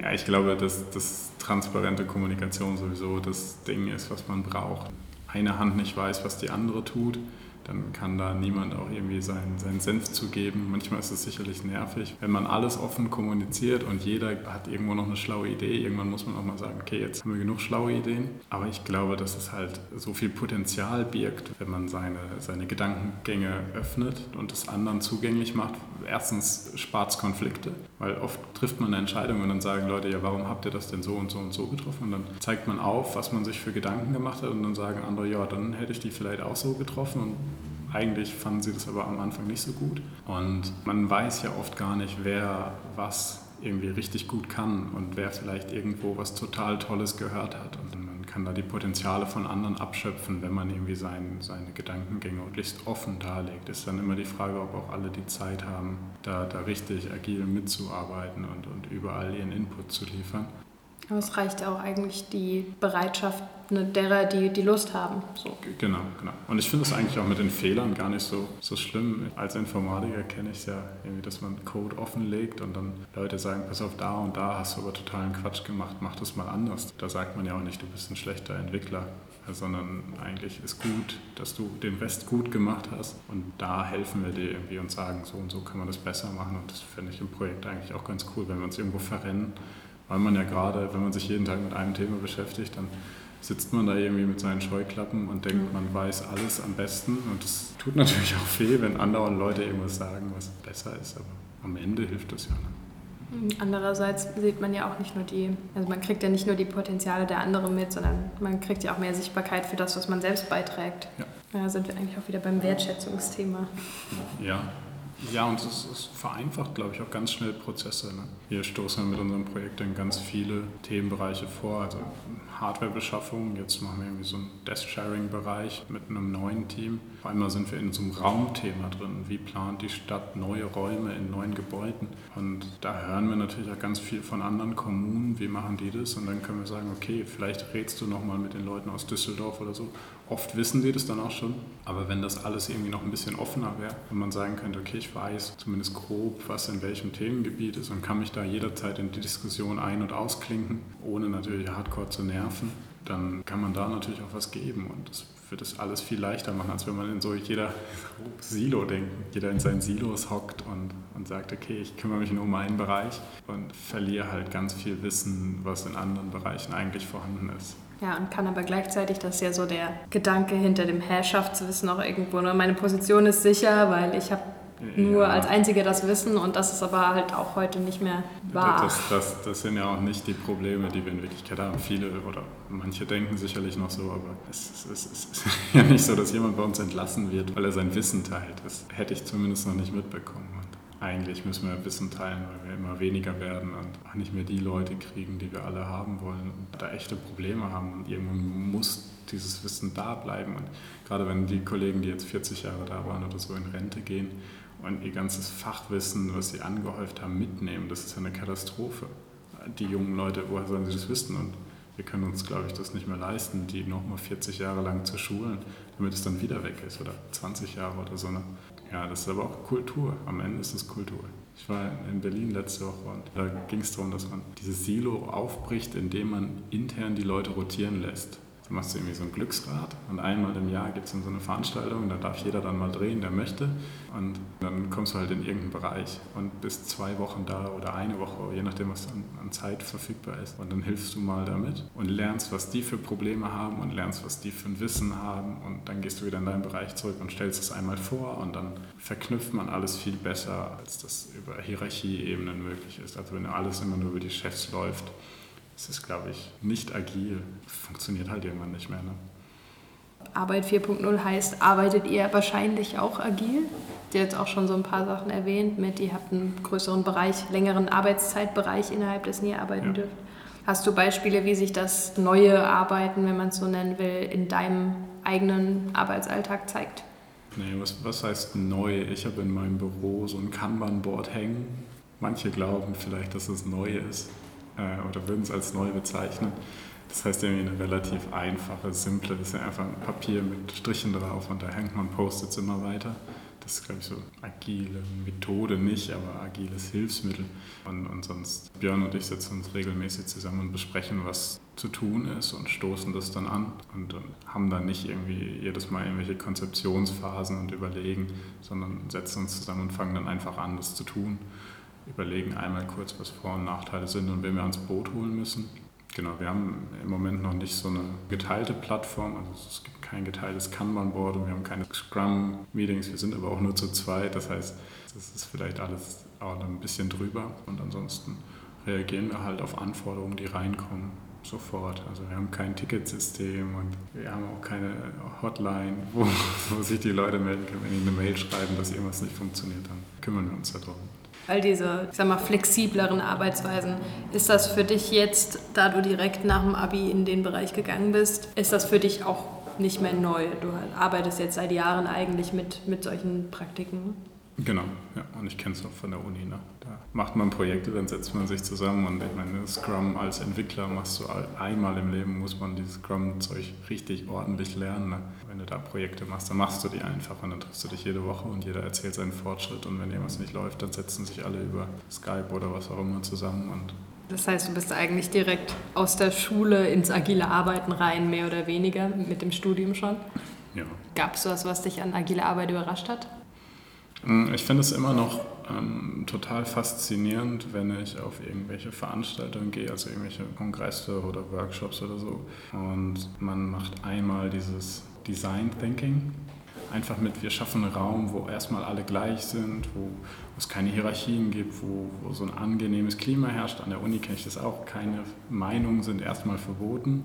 Ja, ich glaube, dass, dass transparente Kommunikation sowieso das Ding ist, was man braucht. Eine Hand nicht weiß, was die andere tut, dann kann da niemand auch irgendwie seinen, seinen Senf zugeben. Manchmal ist es sicherlich nervig, wenn man alles offen kommuniziert und jeder hat irgendwo noch eine schlaue Idee. Irgendwann muss man auch mal sagen, okay, jetzt haben wir genug schlaue Ideen. Aber ich glaube, dass es halt so viel Potenzial birgt, wenn man seine, seine Gedankengänge öffnet und es anderen zugänglich macht. Erstens spart es Konflikte, weil oft trifft man eine Entscheidung und dann sagen Leute, ja, warum habt ihr das denn so und so und so getroffen? Und dann zeigt man auf, was man sich für Gedanken gemacht hat und dann sagen andere, ja, dann hätte ich die vielleicht auch so getroffen und eigentlich fanden sie das aber am Anfang nicht so gut. Und man weiß ja oft gar nicht, wer was irgendwie richtig gut kann und wer vielleicht irgendwo was total Tolles gehört hat. Und man kann da die Potenziale von anderen abschöpfen, wenn man irgendwie sein, seine Gedankengänge möglichst offen darlegt. Ist dann immer die Frage, ob auch alle die Zeit haben, da, da richtig agil mitzuarbeiten und, und überall ihren Input zu liefern. Aber es reicht auch eigentlich die Bereitschaft derer, die die Lust haben. So. Genau, genau. Und ich finde es eigentlich auch mit den Fehlern gar nicht so, so schlimm. Als Informatiker kenne ich es ja irgendwie, dass man Code offenlegt und dann Leute sagen, pass auf, da und da hast du aber totalen Quatsch gemacht, mach das mal anders. Da sagt man ja auch nicht, du bist ein schlechter Entwickler, sondern eigentlich ist gut, dass du den Rest gut gemacht hast und da helfen wir dir irgendwie und sagen, so und so kann man das besser machen und das finde ich im Projekt eigentlich auch ganz cool, wenn wir uns irgendwo verrennen. Weil man ja gerade, wenn man sich jeden Tag mit einem Thema beschäftigt, dann sitzt man da irgendwie mit seinen Scheuklappen und denkt, man weiß alles am besten. Und es tut natürlich auch weh, wenn andere Leute irgendwas sagen, was besser ist. Aber am Ende hilft das ja. Ne? Andererseits sieht man ja auch nicht nur die, also man kriegt ja nicht nur die Potenziale der anderen mit, sondern man kriegt ja auch mehr Sichtbarkeit für das, was man selbst beiträgt. Ja. Da sind wir eigentlich auch wieder beim Wertschätzungsthema. Ja. Ja, und es, es vereinfacht, glaube ich, auch ganz schnell Prozesse. Ne? Wir stoßen ja mit unserem Projekt dann ganz viele Themenbereiche vor, also Hardwarebeschaffung, jetzt machen wir irgendwie so einen Desk-Sharing-Bereich mit einem neuen Team. Auf einmal sind wir in so einem Raumthema drin, wie plant die Stadt neue Räume in neuen Gebäuden. Und da hören wir natürlich auch ganz viel von anderen Kommunen, wie machen die das? Und dann können wir sagen, okay, vielleicht redest du nochmal mit den Leuten aus Düsseldorf oder so. Oft wissen die das dann auch schon, aber wenn das alles irgendwie noch ein bisschen offener wäre, wenn man sagen könnte, okay, ich weiß zumindest grob, was in welchem Themengebiet ist und kann mich da jederzeit in die Diskussion ein- und ausklinken, ohne natürlich hardcore zu nerven, dann kann man da natürlich auch was geben und das wird das alles viel leichter machen, als wenn man in so jeder Silo denkt, jeder in seinen Silos hockt und, und sagt, okay, ich kümmere mich nur um einen Bereich und verliere halt ganz viel Wissen, was in anderen Bereichen eigentlich vorhanden ist. Ja, und kann aber gleichzeitig, das ist ja so der Gedanke hinter dem Herrschaftswissen auch irgendwo, ne? Meine Position ist sicher, weil ich habe nur ja. als Einziger das wissen, und das ist aber halt auch heute nicht mehr wahr. Das, das, das sind ja auch nicht die Probleme, die wir in Wirklichkeit haben. Viele oder manche denken sicherlich noch so, aber es, es, es ist ja nicht so, dass jemand bei uns entlassen wird, weil er sein Wissen teilt. Das hätte ich zumindest noch nicht mitbekommen. Und eigentlich müssen wir Wissen teilen, weil wir immer weniger werden und auch nicht mehr die Leute kriegen, die wir alle haben wollen und da echte Probleme haben, und irgendwann muss dieses Wissen da bleiben. Und gerade wenn die Kollegen, die jetzt vierzig Jahre da waren oder so, in Rente gehen und ihr ganzes Fachwissen, was sie angehäuft haben, mitnehmen, das ist ja eine Katastrophe. Die jungen Leute, woher sollen sie das wissen? Und wir können uns, glaube ich, das nicht mehr leisten, die nochmal vierzig Jahre lang zu schulen, damit es dann wieder weg ist, oder zwanzig Jahre oder so. Ja, das ist aber auch Kultur. Am Ende ist es Kultur. Ich war in Berlin letzte Woche und da ging es darum, dass man dieses Silo aufbricht, indem man intern die Leute rotieren lässt. Du machst irgendwie so ein Glücksrad und einmal im Jahr gibt es dann so eine Veranstaltung, da darf jeder dann mal drehen, der möchte, und dann kommst du halt in irgendeinen Bereich und bist zwei Wochen da oder eine Woche, je nachdem, was an, an Zeit verfügbar ist, und dann hilfst du mal damit und lernst, was die für Probleme haben und lernst, was die für ein Wissen haben, und dann gehst du wieder in deinen Bereich zurück und stellst es einmal vor, und dann verknüpft man alles viel besser, als das über Hierarchieebenen möglich ist, also wenn alles immer nur über die Chefs läuft. Es ist, glaube ich, nicht agil. Funktioniert halt irgendwann nicht mehr. Ne? Arbeit vier Punkt null heißt, arbeitet ihr wahrscheinlich auch agil? Habt ihr jetzt auch schon so ein paar Sachen erwähnt mit, ihr habt einen größeren Bereich, längeren Arbeitszeitbereich, innerhalb des ihr arbeiten ja. dürft. Hast du Beispiele, wie sich das neue Arbeiten, wenn man es so nennen will, in deinem eigenen Arbeitsalltag zeigt? Nee, was, was heißt neu? Ich habe in meinem Büro so ein Kanban-Board hängen. Manche glauben vielleicht, dass es neu ist. Oder würden es als neu bezeichnen. Das heißt irgendwie eine relativ einfache, simple, das ist ja einfach ein Papier mit Strichen drauf und da hängt man Post-its immer weiter. Das ist, glaube ich, so agile Methode nicht, aber agiles Hilfsmittel. Und, und sonst, Björn und ich sitzen uns regelmäßig zusammen und besprechen, was zu tun ist, und stoßen das dann an und, und haben dann nicht irgendwie jedes Mal irgendwelche Konzeptionsphasen und überlegen, sondern setzen uns zusammen und fangen dann einfach an, das zu tun. Überlegen einmal kurz, was Vor- und Nachteile sind und wen wir ans Boot holen müssen. Genau, wir haben im Moment noch nicht so eine geteilte Plattform, also es gibt kein geteiltes Kanban-Board und wir haben keine Scrum-Meetings, wir sind aber auch nur zu zweit, das heißt, das ist vielleicht alles auch ein bisschen drüber, und ansonsten reagieren wir halt auf Anforderungen, die reinkommen, sofort. Also wir haben kein Ticketsystem und wir haben auch keine Hotline, wo, wo sich die Leute melden können, wenn ihnen eine Mail schreiben, dass irgendwas nicht funktioniert hat. Kümmern wir uns darum. All diese, ich sag mal, flexibleren Arbeitsweisen, ist das für dich jetzt, da du direkt nach dem Abi in den Bereich gegangen bist, ist das für dich auch nicht mehr neu? Du arbeitest jetzt seit Jahren eigentlich mit, mit solchen Praktiken. Genau, ja, und ich kenne es auch von der Uni. Ne? Da macht man Projekte, dann setzt man sich zusammen, und ich meine, Scrum als Entwickler machst du einmal im Leben, muss man dieses Scrum-Zeug richtig ordentlich lernen. Ne? Wenn du da Projekte machst, dann machst du die einfach und dann triffst du dich jede Woche und jeder erzählt seinen Fortschritt, und wenn irgendwas nicht läuft, dann setzen sich alle über Skype oder was auch immer zusammen. Und das heißt, du bist eigentlich direkt aus der Schule ins agile Arbeiten rein, mehr oder weniger, mit dem Studium schon? Ja. Gab es was, was dich an agiler Arbeit überrascht hat? Ich finde es immer noch ähm, total faszinierend, wenn ich auf irgendwelche Veranstaltungen gehe, also irgendwelche Kongresse oder Workshops oder so. Und man macht einmal dieses Design Thinking, einfach mit, wir schaffen einen Raum, wo erstmal alle gleich sind, wo, wo es keine Hierarchien gibt, wo, wo so ein angenehmes Klima herrscht. An der Uni kenne ich das auch, keine Meinungen sind erstmal verboten.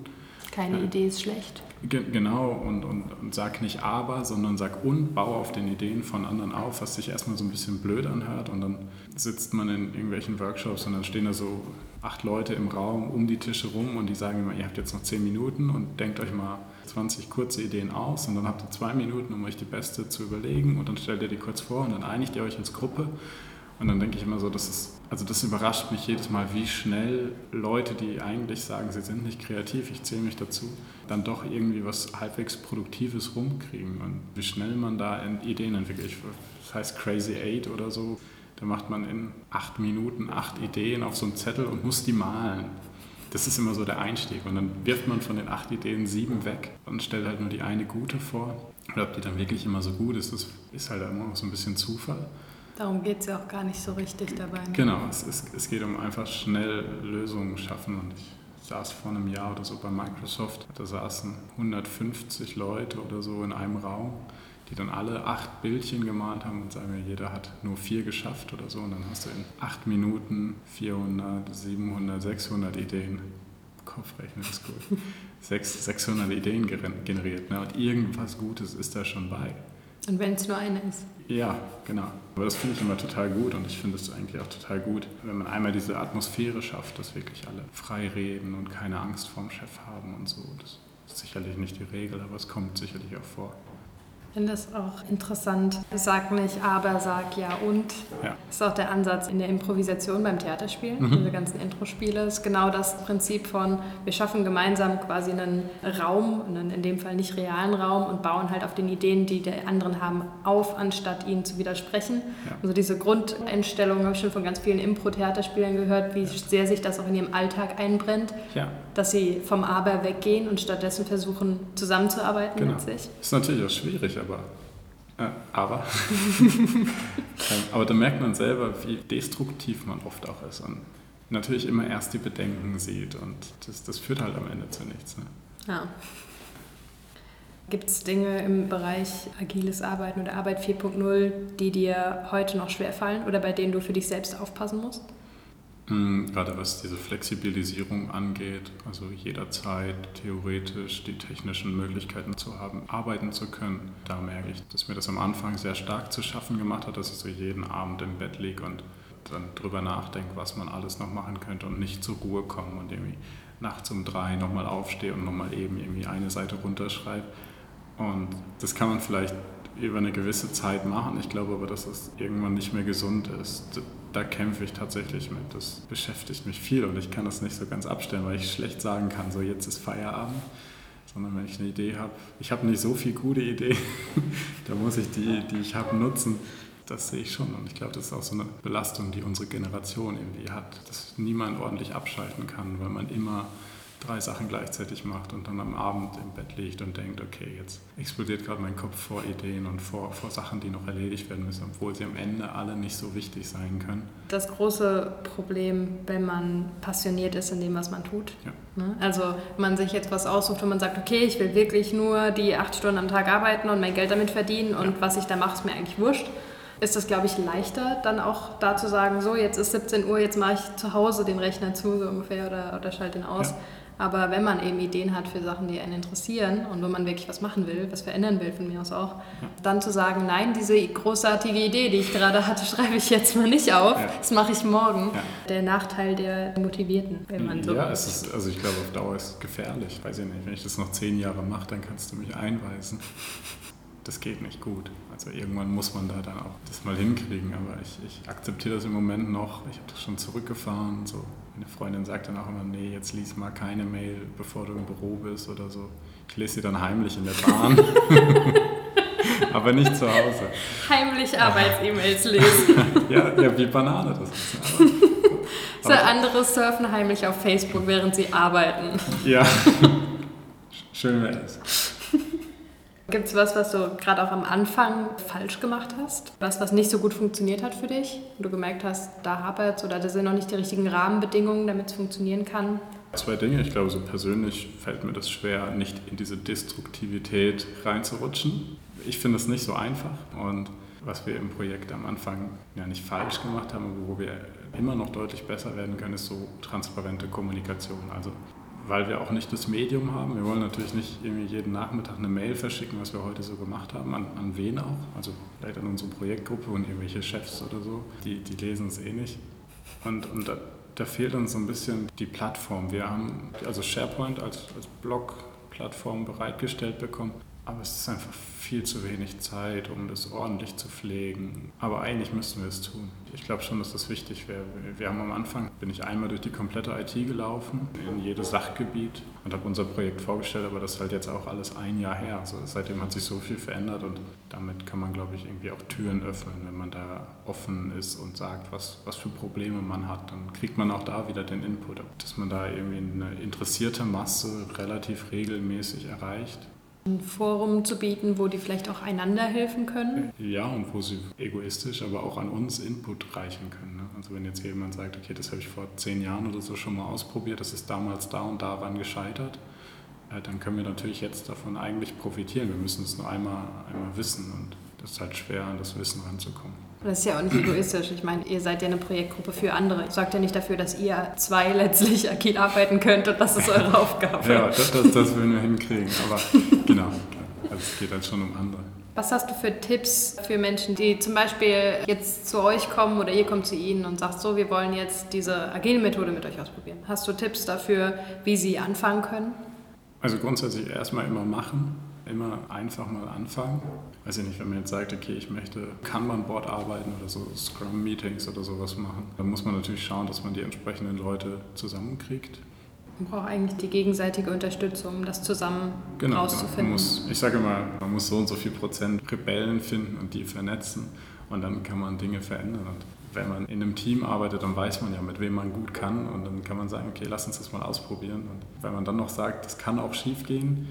Keine äh, Idee ist schlecht. Ge- genau, und, und, und sag nicht aber, sondern sag und, baue auf den Ideen von anderen auf, was sich erstmal so ein bisschen blöd anhört. Und dann sitzt man in irgendwelchen Workshops und dann stehen da so acht Leute im Raum um die Tische rum und die sagen immer, ihr habt jetzt noch zehn Minuten und denkt euch mal zwanzig kurze Ideen aus, und dann habt ihr zwei Minuten, um euch die beste zu überlegen, und dann stellt ihr die kurz vor und dann einigt ihr euch als Gruppe. Und dann denke ich immer so, das ist, also das überrascht mich jedes Mal, wie schnell Leute, die eigentlich sagen, sie sind nicht kreativ, ich zähle mich dazu, dann doch irgendwie was halbwegs Produktives rumkriegen und wie schnell man da Ideen entwickelt. Das heißt Crazy Eight oder so, da macht man in acht Minuten acht Ideen auf so einen Zettel und muss die malen. Das ist immer so der Einstieg, und dann wirft man von den acht Ideen sieben weg und stellt halt nur die eine gute vor. Oder ob die dann wirklich immer so gut ist, das ist halt immer auch so ein bisschen Zufall. Darum geht es ja auch gar nicht so richtig dabei. Ne? Genau, es, es, es geht um einfach schnell Lösungen schaffen. Und ich saß vor einem Jahr oder so bei Microsoft, da saßen hundertfünfzig Leute oder so in einem Raum, die dann alle acht Bildchen gemalt haben und sagen wir, jeder hat nur vier geschafft oder so. Und dann hast du in acht Minuten vierhundert, siebenhundert, sechshundert Ideen. Kopfrechnen ist gut. sechshundert Ideen generiert. Ne? Und irgendwas Gutes ist da schon bei. Und wenn es nur eine ist. Ja, genau. Aber das finde ich immer total gut und ich finde es eigentlich auch total gut, wenn man einmal diese Atmosphäre schafft, dass wirklich alle frei reden und keine Angst vorm Chef haben und so. Das ist sicherlich nicht die Regel, aber es kommt sicherlich auch vor. Ich finde das auch interessant. Sag nicht, aber sag ja und. Ja. Das ist auch der Ansatz in der Improvisation beim Theaterspielen. Mhm. Diese ganzen Introspiele ist genau das Prinzip von, wir schaffen gemeinsam quasi einen Raum, einen in dem Fall nicht realen Raum, und bauen halt auf den Ideen, die die anderen haben, auf, anstatt ihnen zu widersprechen. Ja. Also diese Grundeinstellung habe ich schon von ganz vielen Impro-Theaterspielern gehört, wie sehr sich das auch in ihrem Alltag einbrennt, ja. Dass sie vom Aber weggehen und stattdessen versuchen, zusammenzuarbeiten genau. mit sich. Das ist natürlich auch schwierig, aber äh, aber. aber da merkt man selber, wie destruktiv man oft auch ist und natürlich immer erst die Bedenken sieht und das, das führt halt am Ende zu nichts. Ne? Ja. Gibt es Dinge im Bereich agiles Arbeiten oder Arbeit vier Punkt null, die dir heute noch schwerfallen oder bei denen du für dich selbst aufpassen musst? Mhm, gerade was diese Flexibilisierung angeht, also jederzeit theoretisch die technischen Möglichkeiten zu haben, arbeiten zu können, da merke ich, dass mir das am Anfang sehr stark zu schaffen gemacht hat, dass ich so jeden Abend im Bett liege und dann drüber nachdenke, was man alles noch machen könnte und nicht zur Ruhe komme und irgendwie nachts um drei nochmal aufstehe und nochmal eben irgendwie eine Seite runterschreibe. Und das kann man vielleicht über eine gewisse Zeit machen. Ich glaube aber, dass es irgendwann nicht mehr gesund ist. Da kämpfe ich tatsächlich mit. Das beschäftigt mich viel und ich kann das nicht so ganz abstellen, weil ich schlecht sagen kann, so jetzt ist Feierabend, sondern wenn ich eine Idee habe, ich habe nicht so viele gute Ideen, da muss ich die, die ich habe, nutzen. Das sehe ich schon und ich glaube, das ist auch so eine Belastung, die unsere Generation irgendwie hat, dass niemand ordentlich abschalten kann, weil man immer drei Sachen gleichzeitig macht und dann am Abend im Bett liegt und denkt, okay, jetzt explodiert gerade mein Kopf vor Ideen und vor, vor Sachen, die noch erledigt werden müssen, obwohl sie am Ende alle nicht so wichtig sein können. Das große Problem, wenn man passioniert ist in dem, was man tut. Ja. Also wenn man sich jetzt was aussucht und man sagt, okay, ich will wirklich nur die acht Stunden am Tag arbeiten und mein Geld damit verdienen und ja. was ich da mache, ist mir eigentlich wurscht. Ist das, glaube ich, leichter, dann auch da zu sagen, so jetzt ist siebzehn Uhr, jetzt mache ich zu Hause den Rechner zu, so ungefähr, oder, oder schalte ihn aus. Ja. Aber wenn man eben Ideen hat für Sachen, die einen interessieren und wo man wirklich was machen will, was verändern will, von mir aus auch, dann zu sagen, nein, diese großartige Idee, die ich gerade hatte, schreibe ich jetzt mal nicht auf, ja. das mache ich morgen. Ja. Der Nachteil der Motivierten, wenn man so... Ja, es ist, also ich glaube, auf Dauer ist es gefährlich. Weiß ich nicht, wenn ich das noch zehn Jahre mache, dann kannst du mich einweisen. Das geht nicht gut. Also irgendwann muss man da dann auch das mal hinkriegen. Aber ich, ich akzeptiere das im Moment noch. Ich habe das schon zurückgefahren. So. Meine Freundin sagt dann auch immer, nee, jetzt lies mal keine Mail, bevor du im Büro bist oder so. Ich lese sie dann heimlich in der Bahn. Aber nicht zu Hause. Heimlich Arbeits-E-Mails lesen. ja, ja, wie Banane das ist. Aber, so aber andere surfen heimlich auf Facebook, während sie arbeiten. Ja, schön wäre das. Gibt es was, was du gerade auch am Anfang falsch gemacht hast? Was, was nicht so gut funktioniert hat für dich? Und du gemerkt hast, da hapert es oder da sind noch nicht die richtigen Rahmenbedingungen, damit es funktionieren kann? Zwei Dinge. Ich glaube, so persönlich fällt mir das schwer, nicht in diese Destruktivität reinzurutschen. Ich finde es nicht so einfach. Und was wir im Projekt am Anfang ja nicht falsch gemacht haben, wo wir immer noch deutlich besser werden können, ist so transparente Kommunikation. Also weil wir auch nicht das Medium haben. Wir wollen natürlich nicht irgendwie jeden Nachmittag eine Mail verschicken, was wir heute so gemacht haben, an, an wen auch. Also vielleicht an unsere Projektgruppe und irgendwelche Chefs oder so. Die, die lesen es eh nicht. Und, und da, da fehlt uns so ein bisschen die Plattform. Wir haben also SharePoint als, als Blog-Plattform bereitgestellt bekommen. Aber es ist einfach viel zu wenig Zeit, um das ordentlich zu pflegen. Aber eigentlich müssten wir es tun. Ich glaube schon, dass das wichtig wäre. Wir haben am Anfang, bin ich einmal durch die komplette I T gelaufen, in jedes Sachgebiet und habe unser Projekt vorgestellt, aber das ist halt jetzt auch alles ein Jahr her. Also seitdem hat sich so viel verändert und damit kann man, glaube ich, irgendwie auch Türen öffnen, wenn man da offen ist und sagt, was, was für Probleme man hat. Dann kriegt man auch da wieder den Input, dass man da irgendwie eine interessierte Masse relativ regelmäßig erreicht. Ein Forum zu bieten, wo die vielleicht auch einander helfen können? Ja, und wo sie egoistisch, aber auch an uns Input reichen können. Ne? Also wenn jetzt jemand sagt, okay, das habe ich vor zehn Jahren oder so schon mal ausprobiert, das ist damals da und daran gescheitert, dann können wir natürlich jetzt davon eigentlich profitieren. Wir müssen es nur einmal, einmal wissen und das ist halt schwer, an das Wissen ranzukommen. Das ist ja auch nicht egoistisch. Ich meine, ihr seid ja eine Projektgruppe für andere. Sorgt ja nicht dafür, dass ihr zwei letztlich agil arbeiten könnt und das ist eure Aufgabe. Ja, das, das, das würden wir hinkriegen, aber genau, also es geht halt schon um andere. Was hast du für Tipps für Menschen, die zum Beispiel jetzt zu euch kommen oder ihr kommt zu ihnen und sagt so, wir wollen jetzt diese agile Methode mit euch ausprobieren. Hast du Tipps dafür, wie sie anfangen können? Also grundsätzlich erstmal immer machen, immer einfach mal anfangen. Weiß ich nicht, wenn man jetzt sagt, okay, ich möchte Kanban-Board arbeiten oder so Scrum-Meetings oder sowas machen, dann muss man natürlich schauen, dass man die entsprechenden Leute zusammenkriegt. Man braucht eigentlich die gegenseitige Unterstützung, um das zusammen genau, rauszufinden. Genau. Man muss, ich sage immer, man muss so und so viel Prozent Rebellen finden und die vernetzen und dann kann man Dinge verändern. Und wenn man in einem Team arbeitet, dann weiß man ja, mit wem man gut kann und dann kann man sagen, okay, lass uns das mal ausprobieren. Und wenn man dann noch sagt, das kann auch schief gehen,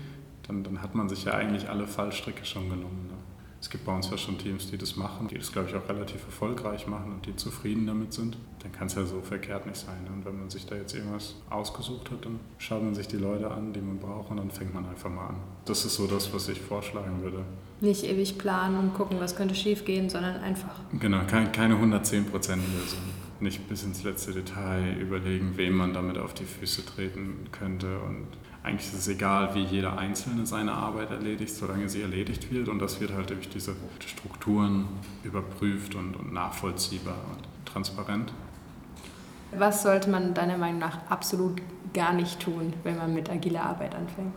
dann, dann hat man sich ja eigentlich alle Fallstricke schon genommen. Ne? Es gibt bei uns ja schon Teams, die das machen, die das, glaube ich, auch relativ erfolgreich machen und die zufrieden damit sind. Dann kann es ja so verkehrt nicht sein. Und wenn man sich da jetzt irgendwas ausgesucht hat, dann schaut man sich die Leute an, die man braucht und dann fängt man einfach mal an. Das ist so das, was ich vorschlagen würde. Nicht ewig planen und gucken, was könnte schief gehen, sondern einfach. Genau, keine hundertzehn Prozent Lösung. Nicht bis ins letzte Detail überlegen, wem man damit auf die Füße treten könnte. Und eigentlich ist es egal, wie jeder Einzelne seine Arbeit erledigt, solange sie erledigt wird. Und das wird halt durch diese Strukturen überprüft und, und nachvollziehbar und transparent. Was sollte man deiner Meinung nach absolut gar nicht tun, wenn man mit agiler Arbeit anfängt?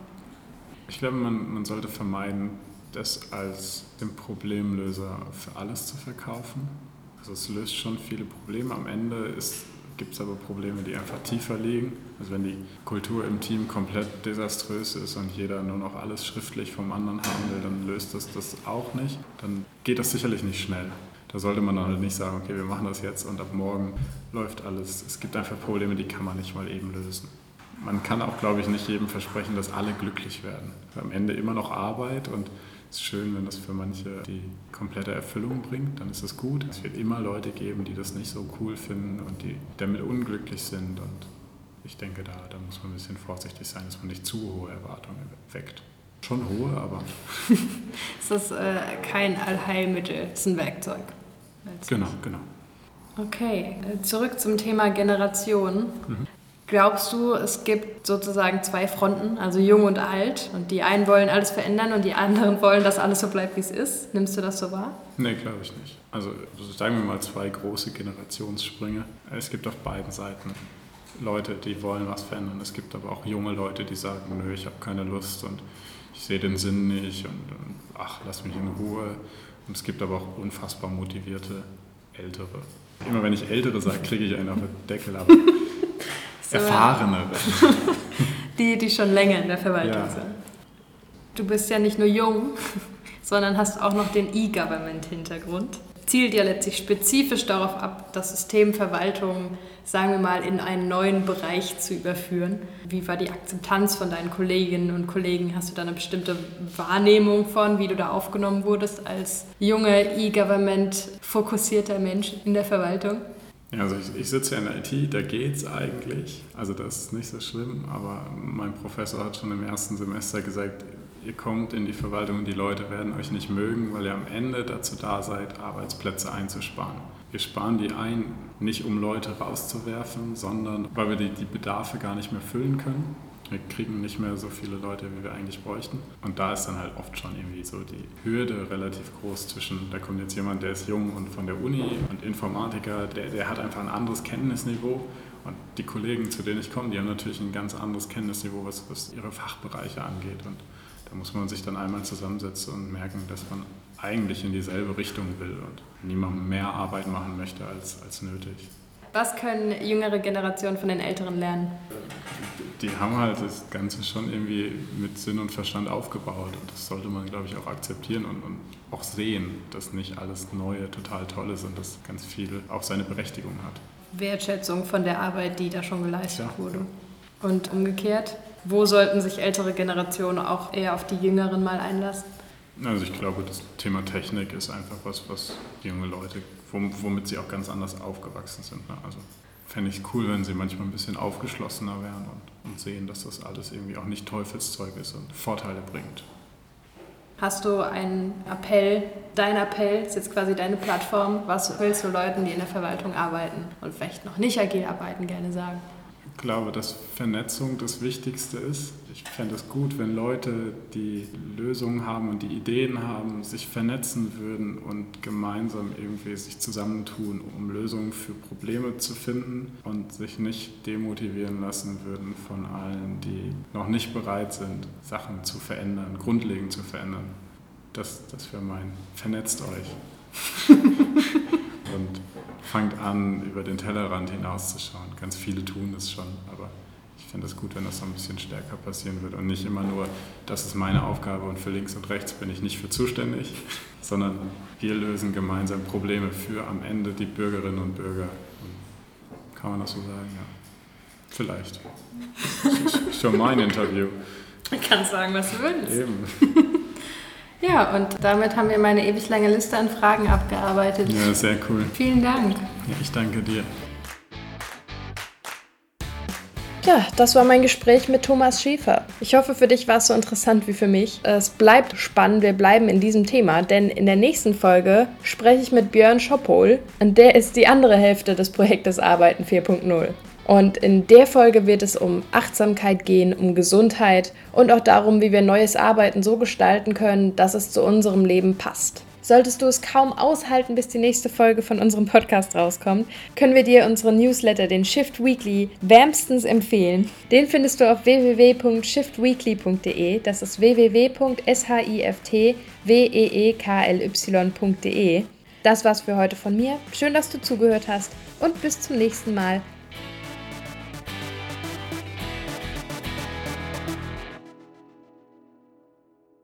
Ich glaube, man, man sollte vermeiden, das als den Problemlöser für alles zu verkaufen. Also es löst schon viele Probleme. Am Ende gibt es aber Probleme, die einfach tiefer liegen. Also wenn die Kultur im Team komplett desaströs ist und jeder nur noch alles schriftlich vom anderen haben will, dann löst das das auch nicht. Dann geht das sicherlich nicht schnell. Da sollte man dann halt nicht sagen, okay, wir machen das jetzt und ab morgen läuft alles. Es gibt einfach Probleme, die kann man nicht mal eben lösen. Man kann auch, glaube ich, nicht jedem versprechen, dass alle glücklich werden. Am Ende immer noch Arbeit und es ist schön, wenn das für manche die komplette Erfüllung bringt, dann ist das gut. Es wird immer Leute geben, die das nicht so cool finden und die damit unglücklich sind. Und ich denke, da, da muss man ein bisschen vorsichtig sein, dass man nicht zu hohe Erwartungen weckt. Schon hohe, aber... Es ist äh, kein Allheilmittel, es ist ein Werkzeug. Genau, genau. Okay, zurück zum Thema Generation. Mhm. Glaubst du, es gibt sozusagen zwei Fronten, also jung und alt, und die einen wollen alles verändern und die anderen wollen, dass alles so bleibt, wie es ist? Nimmst du das so wahr? Nee, glaube ich nicht. Also sagen wir mal zwei große Generationssprünge. Es gibt auf beiden Seiten Leute, die wollen was verändern. Es gibt aber auch junge Leute, die sagen, nö, ich habe keine Lust und ich sehe den Sinn nicht und, und ach, lass mich in Ruhe. Und es gibt aber auch unfassbar motivierte Ältere. Immer wenn ich Ältere sage, kriege ich einen auf den Deckel, aber... Erfahrenere. die, die schon länger in der Verwaltung ja. sind. Du bist ja nicht nur jung, sondern hast auch noch den E-Government-Hintergrund. Zielt ja letztlich spezifisch darauf ab, das System Verwaltung, sagen wir mal, in einen neuen Bereich zu überführen. Wie war die Akzeptanz von deinen Kolleginnen und Kollegen? Hast du da eine bestimmte Wahrnehmung von, wie du da aufgenommen wurdest als junger E-Government-fokussierter Mensch in der Verwaltung? Also ich, ich sitze ja in der I T, da geht's eigentlich, also das ist nicht so schlimm, aber mein Professor hat schon im ersten Semester gesagt, ihr kommt in die Verwaltung und die Leute werden euch nicht mögen, weil ihr am Ende dazu da seid, Arbeitsplätze einzusparen. Wir sparen die ein, nicht um Leute rauszuwerfen, sondern weil wir die, die Bedarfe gar nicht mehr füllen können. Wir kriegen nicht mehr so viele Leute, wie wir eigentlich bräuchten. Und da ist dann halt oft schon irgendwie so die Hürde relativ groß zwischen, da kommt jetzt jemand, der ist jung und von der Uni und Informatiker, der, der hat einfach ein anderes Kenntnisniveau. Und die Kollegen, zu denen ich komme, die haben natürlich ein ganz anderes Kenntnisniveau, was, was ihre Fachbereiche angeht. Und da muss man sich dann einmal zusammensetzen und merken, dass man eigentlich in dieselbe Richtung will und niemand mehr Arbeit machen möchte als, als nötig. Was können jüngere Generationen von den Älteren lernen? Die haben halt das Ganze schon irgendwie mit Sinn und Verstand aufgebaut. Und das sollte man, glaube ich, auch akzeptieren und, und auch sehen, dass nicht alles Neue total toll ist und dass ganz viel auch seine Berechtigung hat. Wertschätzung von der Arbeit, die da schon geleistet ja, wurde. Ja. Und umgekehrt, wo sollten sich ältere Generationen auch eher auf die Jüngeren mal einlassen? Also ich glaube, das Thema Technik ist einfach was, was junge Leute, womit sie auch ganz anders aufgewachsen sind. Ne? Also fände ich cool, wenn sie manchmal ein bisschen aufgeschlossener wären und, und sehen, dass das alles irgendwie auch nicht Teufelszeug ist und Vorteile bringt. Hast du einen Appell, dein Appell ist jetzt quasi deine Plattform, was willst du Leuten, die in der Verwaltung arbeiten und vielleicht noch nicht agil arbeiten, gerne sagen? Ich glaube, dass Vernetzung das Wichtigste ist. Ich fände es gut, wenn Leute, die Lösungen haben und die Ideen haben, sich vernetzen würden und gemeinsam irgendwie sich zusammentun, um Lösungen für Probleme zu finden und sich nicht demotivieren lassen würden von allen, die noch nicht bereit sind, Sachen zu verändern, grundlegend zu verändern. Das, das wäre mein Vernetzt euch. Und fangt an, über den Tellerrand hinauszuschauen. Ganz viele tun das schon, aber ich fände es gut, wenn das so ein bisschen stärker passieren würde und nicht immer nur, das ist meine Aufgabe und für links und rechts bin ich nicht für zuständig, sondern wir lösen gemeinsam Probleme für am Ende die Bürgerinnen und Bürger. Und kann man das so sagen? Ja. Vielleicht. Schon mein Interview. Du kannst sagen, was du willst. Eben. Ja, und damit haben wir meine ewig lange Liste an Fragen abgearbeitet. Ja, sehr cool. Vielen Dank. Ja, ich danke dir. Ja, das war mein Gespräch mit Thomas Schäfer. Ich hoffe, für dich war es so interessant wie für mich. Es bleibt spannend, wir bleiben in diesem Thema, denn in der nächsten Folge spreche ich mit Björn Schoppol und der ist die andere Hälfte des Projektes Arbeiten vier Punkt null. Und in der Folge wird es um Achtsamkeit gehen, um Gesundheit und auch darum, wie wir neues Arbeiten so gestalten können, dass es zu unserem Leben passt. Solltest du es kaum aushalten, bis die nächste Folge von unserem Podcast rauskommt, können wir dir unseren Newsletter, den Shift Weekly, wärmstens empfehlen. Den findest du auf w w w punkt shift weekly punkt d e, das ist w w w punkt shiftweekly punkt d e. Das war's für heute von mir. Schön, dass du zugehört hast und bis zum nächsten Mal.